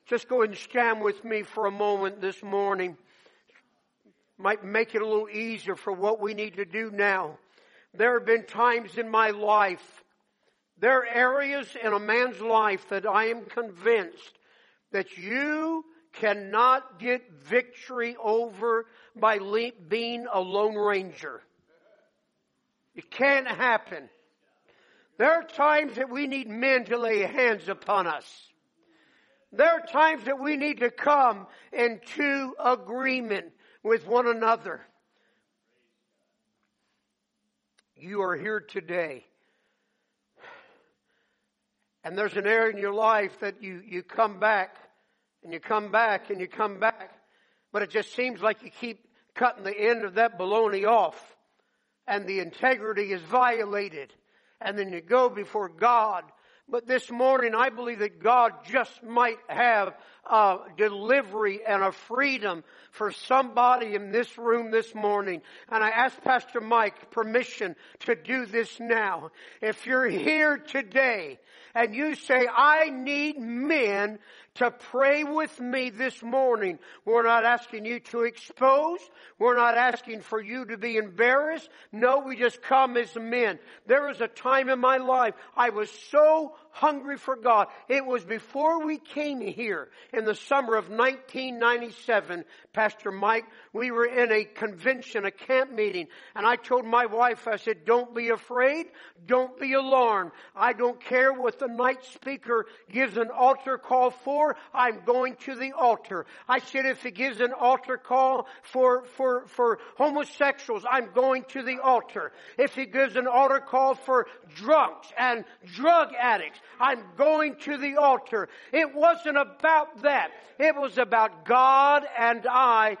Just go and stand with me for a moment this morning. Might make it a little easier for what we need to do now. There have been times in my life, there are areas in a man's life that I am convinced that you cannot get victory over by being a lone ranger. It can't happen. There are times that we need men to lay hands upon us. There are times that we need to come into agreement with one another. You are here today. And there's an area in your life that you come back and you come back and you come back. But it just seems like you keep cutting the end of that baloney off. And the integrity is violated. And then you go before God. But this morning, I believe that God just might have a delivery and a freedom for somebody in this room this morning. And I asked Pastor Mike permission to do this now. If you're here today and you say, I need men to pray with me this morning. We're not asking you to expose. We're not asking for you to be embarrassed. No, we just come as men. There was a time in my life I was so hungry for God. It was before we came here in the summer of 1997, Pastor Mike. We were in a convention, a camp meeting, and I told my wife, I said, don't be afraid. Don't be alarmed. I don't care what the night speaker gives an altar call for. I'm going to the altar. I said, if it gives an altar call for homosexuals, I'm going to the altar. If it gives an altar call for drunks and drug addicts, I'm going to the altar. It wasn't about that. It was about God and I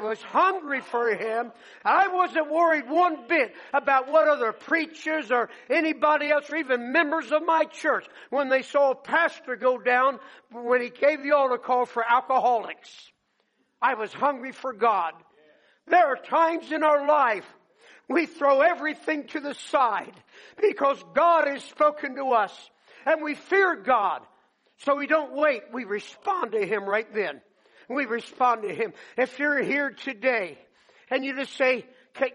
was hungry for Him. I wasn't worried one bit about what other preachers or anybody else or even members of my church, when they saw a pastor go down, when he gave the altar call for alcoholics. I was hungry for God. There are times in our life we throw everything to the side because God has spoken to us and we fear God. So we don't wait. We respond to Him right then. We respond to Him. If you're here today and you just say,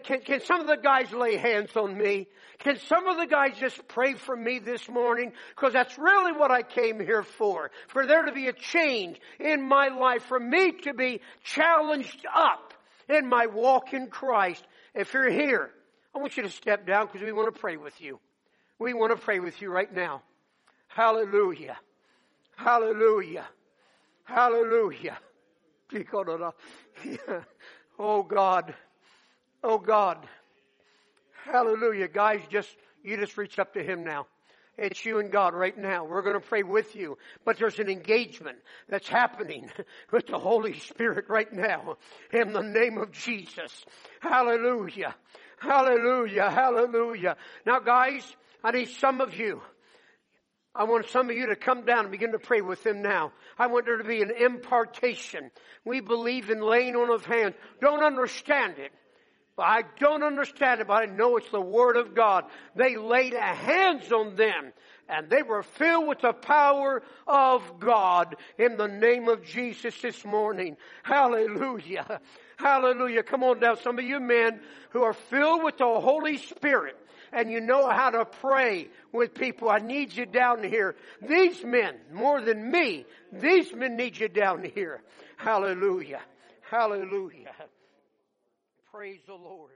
Can some of the guys lay hands on me? Can some of the guys just pray for me this morning? Because that's really what I came here for there to be a change in my life, for me to be challenged up in my walk in Christ. If you're here, I want you to step down because we want to pray with you. We want to pray with you right now. Hallelujah. Hallelujah. Hallelujah. Oh, God. Oh, God. Hallelujah. Guys, you just reach up to Him now. It's you and God right now. We're going to pray with you. But there's an engagement that's happening with the Holy Spirit right now. In the name of Jesus. Hallelujah. Hallelujah. Hallelujah. Now, guys, I need some of you. I want some of you to come down and begin to pray with them now. I want there to be an impartation. We believe in laying on of hands. Don't understand it. I don't understand it, but I know it's the Word of God. They laid hands on them, and they were filled with the power of God in the name of Jesus this morning. Hallelujah. Hallelujah. Come on down. Some of you men who are filled with the Holy Spirit, and you know how to pray with people. I need you down here. These men, more than me, these men need you down here. Hallelujah. Hallelujah. Praise the Lord.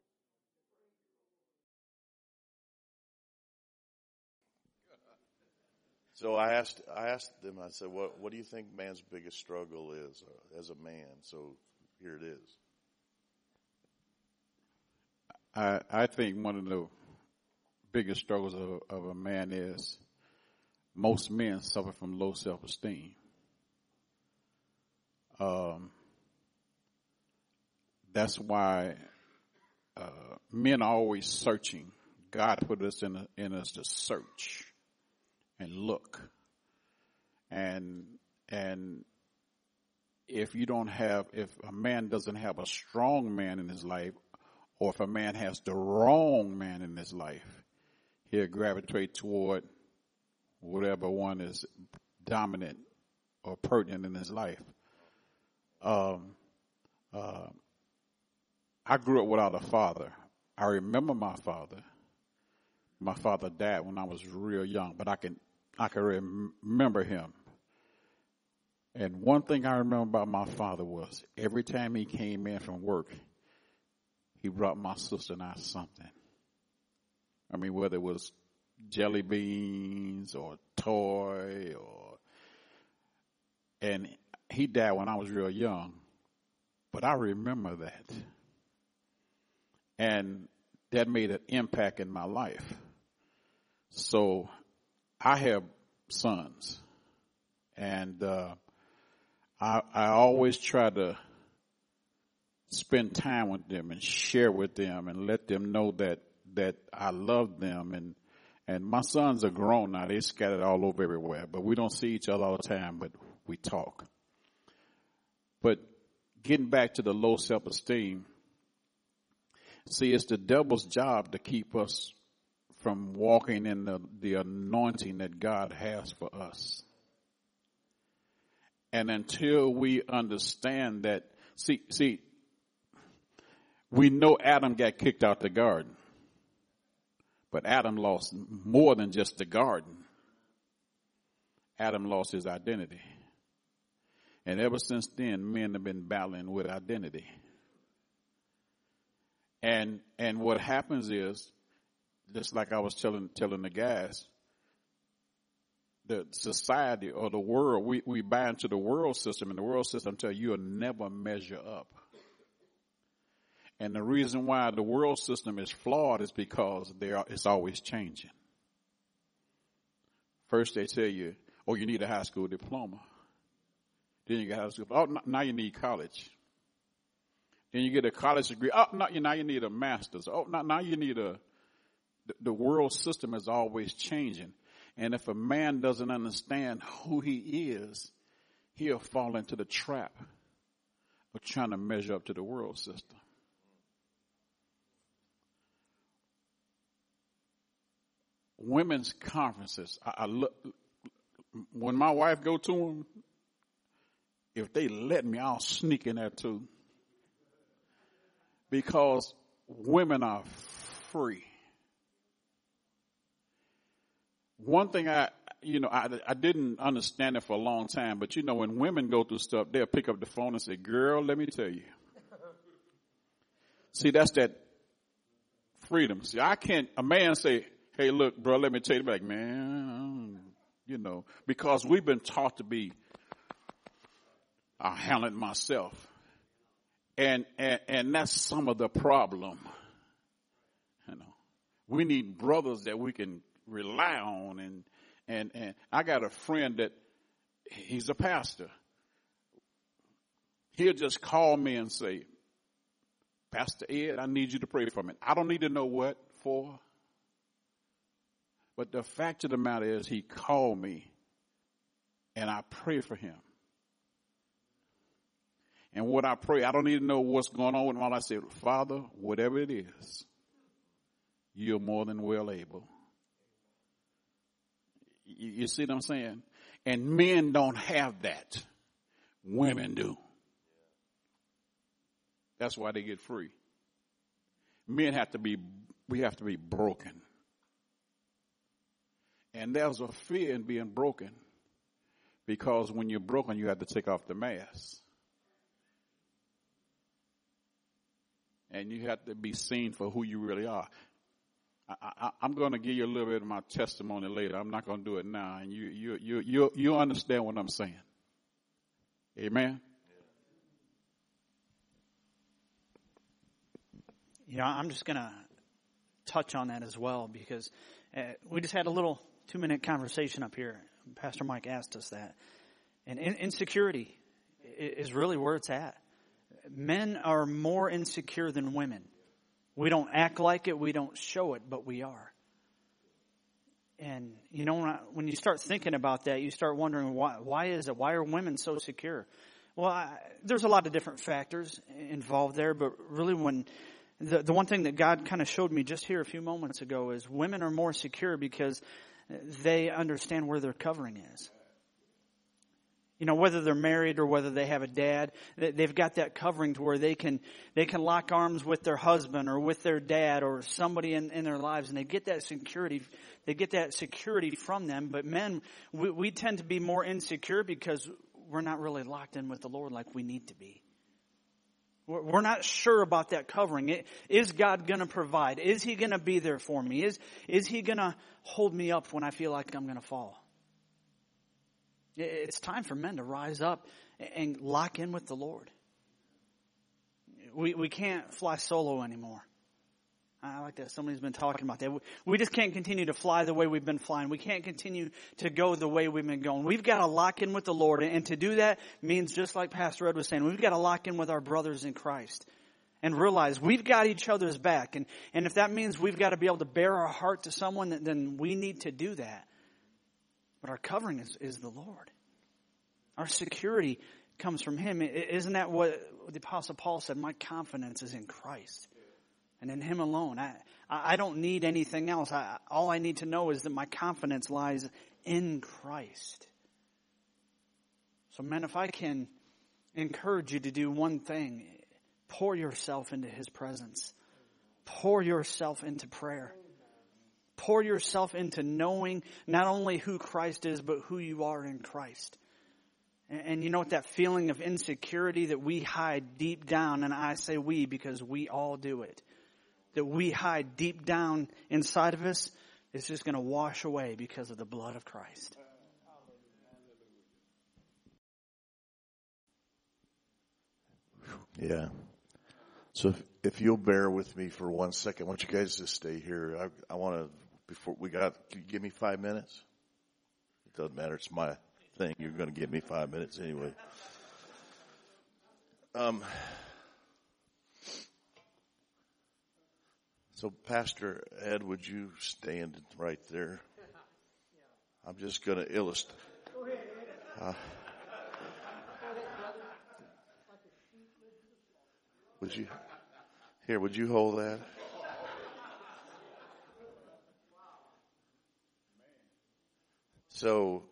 So I asked them, I said, what do you think man's biggest struggle is as a man? So here it is. I think one of the biggest struggles of a man is most men suffer from low self-esteem. That's why men are always searching. God put us in us to search and look. And if you don't have, if a man doesn't have a strong man in his life, or if a man has the wrong man in his life, he'll gravitate toward whatever one is dominant or pertinent in his life. I grew up without a father. I remember my father. My father died when I was real young, but I can remember him. And one thing I remember about my father was every time he came in from work, he brought my sister and I something. I mean, whether it was jelly beans or toy or, and he died when I was real young, but I remember that. And that made an impact in my life. So I have sons, and I always try to spend time with them and share with them and let them know that I love them. And my sons are grown now. They're scattered all over everywhere. But we don't see each other all the time, but we talk. But getting back to the low self-esteem, see, it's the devil's job to keep us from walking in the anointing that God has for us. And until we understand that, see, we know Adam got kicked out the garden. But Adam lost more than just the garden. Adam lost his identity. And ever since then, men have been battling with identity. And what happens is, just like I was telling the guys, the society or the world, we buy into the world system, and the world system tells you you'll never measure up. And the reason why the world system is flawed is because it's always changing. First they tell you, oh, you need a high school diploma. Then you got high school. Oh, now you need college. Then you get a college degree. Oh, now you need a master's. Oh, now you need a... The world system is always changing. And if a man doesn't understand who he is, he'll fall into the trap of trying to measure up to the world system. Women's conferences. I look, when my wife go to them, if they let me, I'll sneak in there too. Because women are free. One thing I didn't understand it for a long time, but when women go through stuff, they'll pick up the phone and say, girl, let me tell you. See, that's that freedom. See, a man say, hey, look, bro, let me tell you, like, man, because we've been taught to be, I'll handle it myself. And that's some of the problem. We need brothers that we can rely on. And I got a friend that he's a pastor. He'll just call me and say, Pastor Ed, I need you to pray for me. I don't need to know what for. But the fact of the matter is he called me and I prayed for him. And what I pray, I don't even know what's going on with him. All I say, Father, whatever it is, you're more than well able. You see what I'm saying? And men don't have that. Women do. That's why they get free. Men we have to be broken. And there's a fear in being broken, because when you're broken, you have to take off the mask. And you have to be seen for who you really are. I'm going to give you a little bit of my testimony later. I'm not going to do it now. And you understand what I'm saying. Amen. I'm just going to touch on that as well, because we just had a little 2-minute conversation up here. Pastor Mike asked us that. And insecurity is really where it's at. Men are more insecure than women. We don't act like it. We don't show it, but we are. And, when you start thinking about that, you start wondering, why is it? Why are women so secure? Well, there's a lot of different factors involved there, but really when the one thing that God kind of showed me just here a few moments ago is women are more secure because they understand where their covering is. Whether they're married or whether they have a dad, they've got that covering to where they can lock arms with their husband or with their dad or somebody in their lives, and they get that security. They get that security from them. But men, we tend to be more insecure because we're not really locked in with the Lord like we need to be. We're not sure about that covering. Is God going to provide? Is He going to be there for me? Is He going to hold me up when I feel like I'm going to fall? It's time for men to rise up and lock in with the Lord. We can't fly solo anymore. I like that. Somebody's been talking about that. We just can't continue to fly the way we've been flying. We can't continue to go the way we've been going. We've got to lock in with the Lord. And to do that means, just like Pastor Ed was saying, we've got to lock in with our brothers in Christ and realize we've got each other's back. And if that means we've got to be able to bear our heart to someone, then we need to do that. But our covering is the Lord. Our security comes from Him. Isn't that what the Apostle Paul said? My confidence is in Christ and in Him alone. I don't need anything else. All I need to know is that my confidence lies in Christ. So, men, if I can encourage you to do one thing, pour yourself into His presence. Pour yourself into prayer. Pour yourself into knowing not only who Christ is, but who you are in Christ. And you know what? That feeling of insecurity that we hide deep down, and I say we because we all do it, that we hide deep down inside of us, is just going to wash away because of the blood of Christ. Yeah. So if you'll bear with me for 1 second, I want you guys to stay here. I want to... Before we got, can you give me 5 minutes? It doesn't matter. It's my thing. You're going to give me 5 minutes anyway. So Pastor Ed, would you stand right there? I'm just going to illustrate. Would you hold that? So,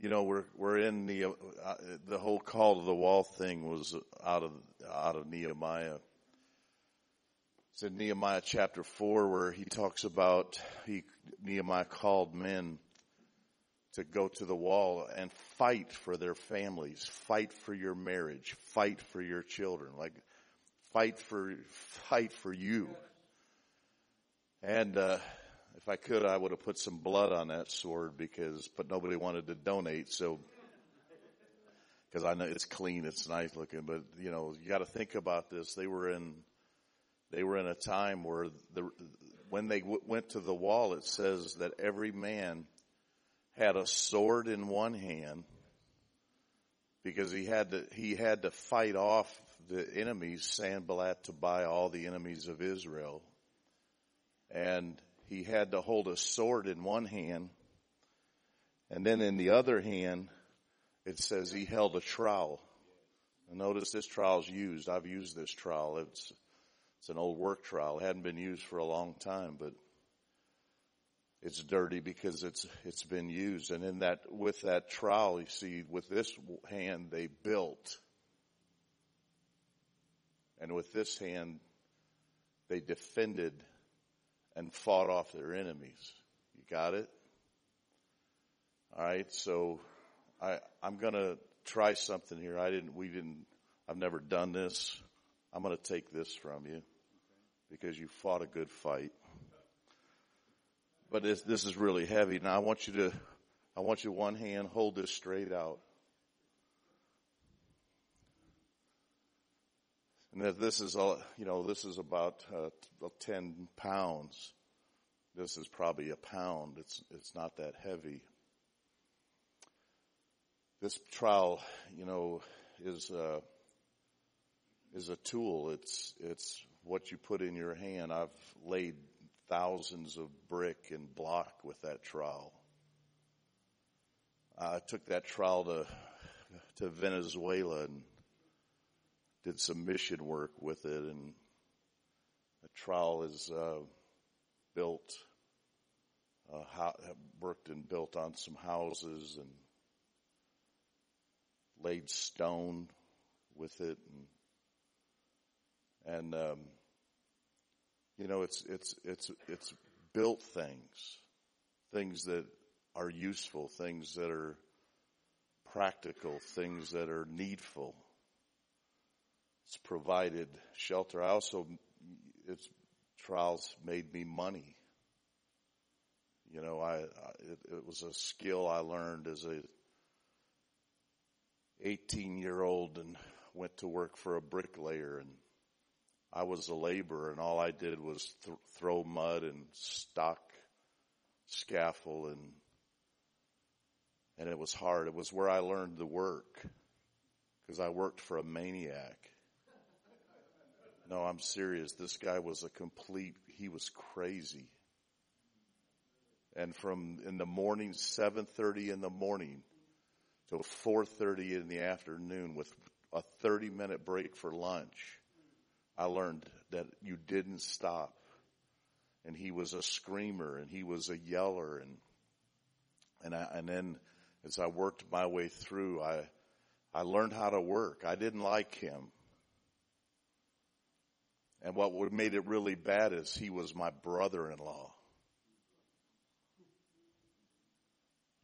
we're in the whole call to the wall thing was out of Nehemiah. It's in Nehemiah chapter 4 where he talks about, Nehemiah called men to go to the wall and fight for their families, fight for your marriage, fight for your children, like fight for you. And if I could, I would have put some blood on that sword but nobody wanted to donate. So, because I know it's clean, it's nice looking, but you know, you got to think about this. They were in a time where when they went to the wall, it says that every man had a sword in one hand because he had to fight off the enemies, Sanballat, to buy all the enemies of Israel. And he had to hold a sword in one hand, and then in the other hand, it says he held a trowel. And notice this trowel's used. I've used this trowel. It's an old work trowel. It hadn't been used for a long time, but it's dirty because it's been used. And in that, with that trowel, you see, with this hand they built, and with this hand they defended and fought off their enemies. You got it? All right. So I'm gonna try something here. I've never done this. I'm going to take this from you because you fought a good fight. But this is really heavy. Now I want you one hand, hold this straight out. And this is all, you know, this is about 10 pounds. This is probably a pound. It's not that heavy. This trowel, you know, is a tool. It's what you put in your hand. I've laid thousands of brick and block with that trowel. I took that trowel to Venezuela and did some mission work with it. And the trowel is worked and built on some houses and laid stone with it. And you know, it's built things that are useful, things that are practical, things that are needful. It's provided shelter. Its trials made me money. You know, it was a skill I learned as a 18-year-old and went to work for a bricklayer, and I was a laborer, and all I did was throw mud and stock scaffold, and it was hard. It was where I learned the work, because I worked for a maniac. No, I'm serious. This guy was he was crazy. And from in the morning, 7:30 in the morning to 4:30 in the afternoon with a 30-minute break for lunch, I learned that you didn't stop. And he was a screamer and he was a yeller. And then as I worked my way through, I learned how to work. I didn't like him. And what made it really bad is he was my brother-in-law.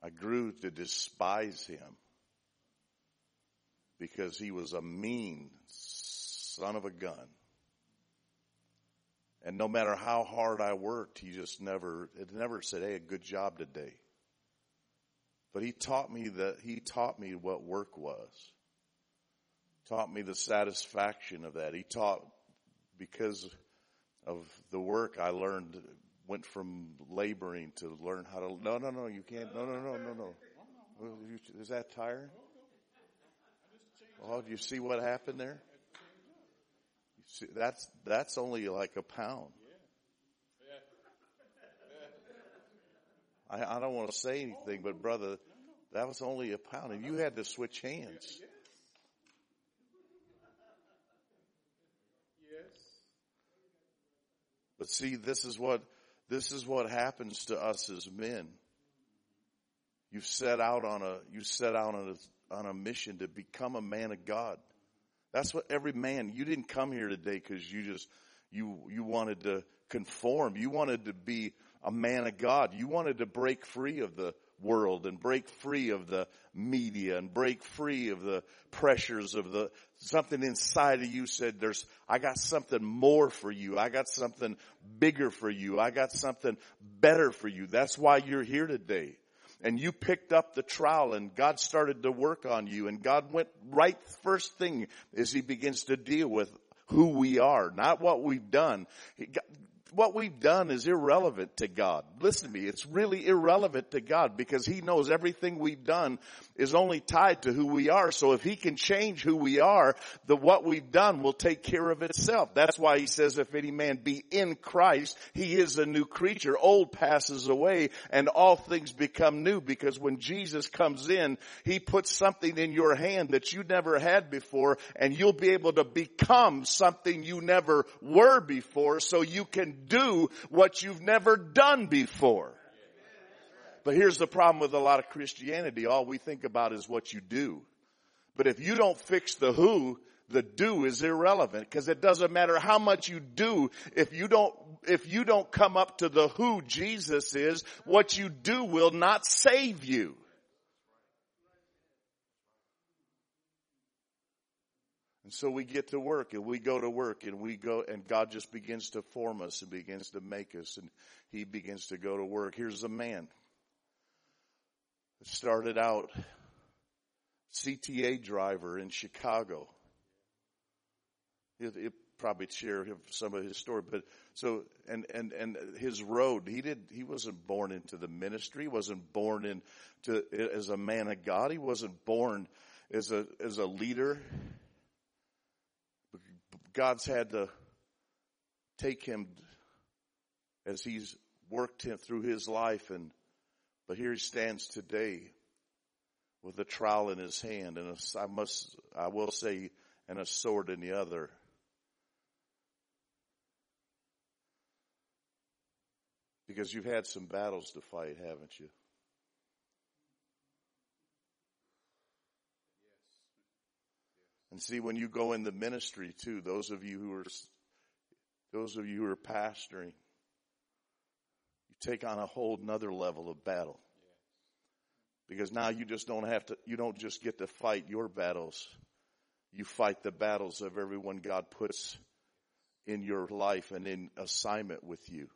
I grew to despise him because he was a mean son of a gun. And no matter how hard I worked, it never said, "Hey, good job today." But he taught me what work was. Taught me the satisfaction of that. Because of the work I learned, went from laboring to learn how to, no, you can't, no. Is that tire? Oh, do you see what happened there? See, that's only like a pound. Yeah. Yeah. I don't want to say anything, but brother, that was only a pound, and you had to switch hands. Yeah, yes. But see, this is what happens to us as men. You set out on a mission to become a man of God. That's what every man. You didn't come here today because You wanted to conform. You wanted to be a man of God. You wanted to break free of the world and break free of the media and break free of the pressures of the something inside of you said, I got something more for you. I got something bigger for you. I got something better for you. That's why you're here today. And you picked up the trowel and God started to work on you, and God went right first thing is he begins to deal with who we are, not what we've done. What we've done is irrelevant to God. Listen to me. It's really irrelevant to God because he knows everything we've done is only tied to who we are. So if he can change who we are, what we've done will take care of itself. That's why he says, if any man be in Christ, he is a new creature. Old passes away and all things become new, because when Jesus comes in, he puts something in your hand that you never had before, and you'll be able to become something you never were before, so you can do what you've never done before. But here's the problem with a lot of Christianity. All we think about is what you do. But if you don't fix the who, the do is irrelevant, because it doesn't matter how much you do. If you don't come up to the who Jesus is, what you do will not save you. And so we get to work, and we go to work, and we go, and God just begins to form us and begins to make us, and he begins to go to work. Here's a man that started out CTA driver in Chicago. He'll probably share some of his story, but so his road. He wasn't born into the ministry. He wasn't born into as a man of God. He wasn't born as a leader. God's had to take him as he's worked him through his life, but here he stands today with a trowel in his hand and and a sword in the other. Because you've had some battles to fight, haven't you? And see, when you go in the ministry too, those of you who are pastoring, you take on a whole nother level of battle. Because now you don't just get to fight your battles. You fight the battles of everyone God puts in your life and in assignment with you.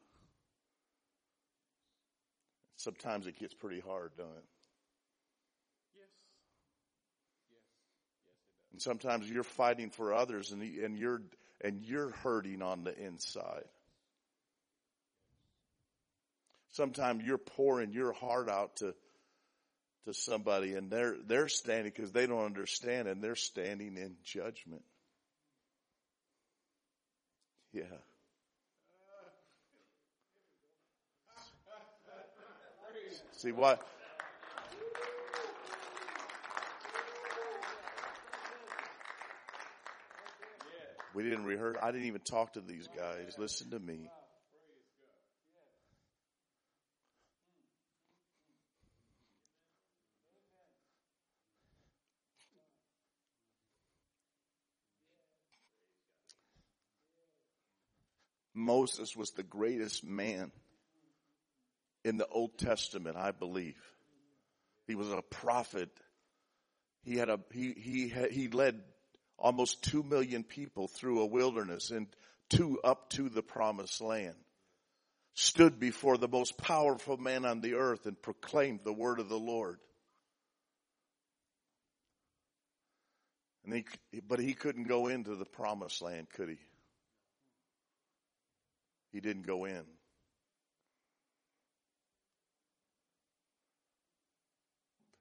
Sometimes it gets pretty hard, doesn't it? And sometimes you're fighting for others, and you're hurting on the inside. Sometimes you're pouring your heart out to somebody, and they're standing because they don't understand, and they're standing in judgment. Yeah. See why. We didn't rehearse. I didn't even talk to these guys. Listen to me. Moses was the greatest man in the Old Testament, I believe. He was a prophet. He led almost 2 million people through a wilderness and up to the promised land. Stood before the most powerful man on the earth and proclaimed the word of the Lord. But he couldn't go into the promised land, could he? He didn't go in.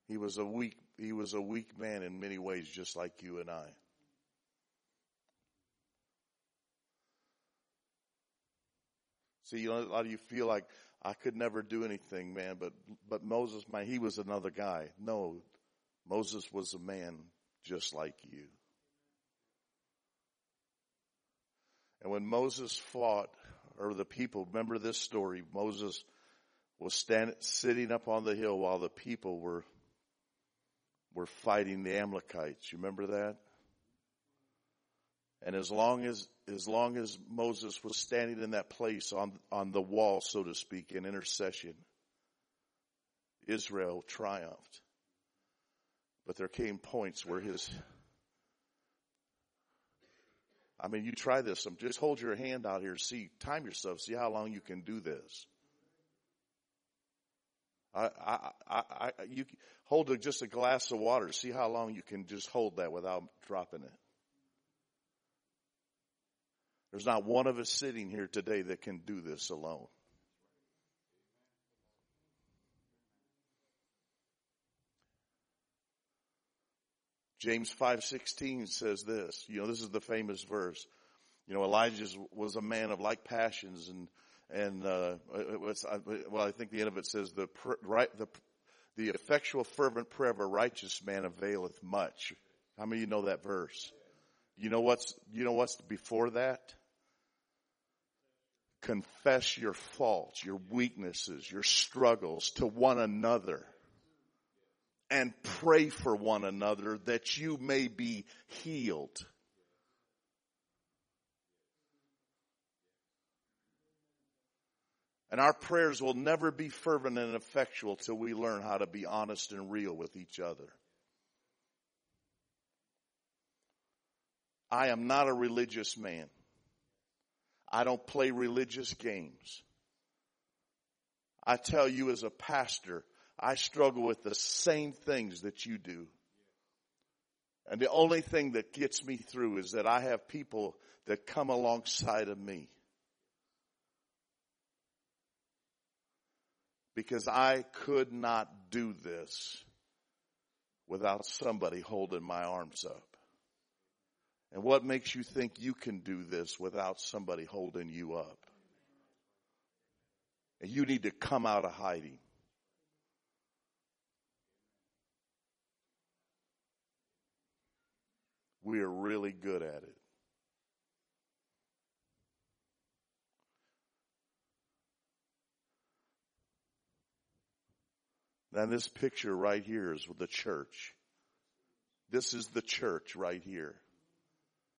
He was a weak man in many ways, just like you and I. See, a lot of you feel like I could never do anything, man. But Moses, man, he was another guy. No, Moses was a man just like you. And when Moses fought, or the people, remember this story. Moses was sitting up on the hill while the people were fighting the Amalekites. You remember that? And as long as Moses was standing in that place on the wall, so to speak, in intercession, Israel triumphed. But there came points where you try this. Just hold your hand out here. See, time yourself. See how long you can do this. You hold just a glass of water. See how long you can just hold that without dropping it. There's not one of us sitting here today that can do this alone. James 5:16 says this. This is the famous verse. Elijah was a man of like passions, and I think the end of it says the effectual fervent prayer of a righteous man availeth much. How many of you know that verse? You know what's before that? Confess your faults, your weaknesses, your struggles to one another. And pray for one another that you may be healed. And our prayers will never be fervent and effectual till we learn how to be honest and real with each other. I am not a religious man. I don't play religious games. I tell you as a pastor, I struggle with the same things that you do. And the only thing that gets me through is that I have people that come alongside of me. Because I could not do this without somebody holding my arms up. And what makes you think you can do this without somebody holding you up? And you need to come out of hiding. We are really good at it. Now this picture right here is with the church. This is the church right here.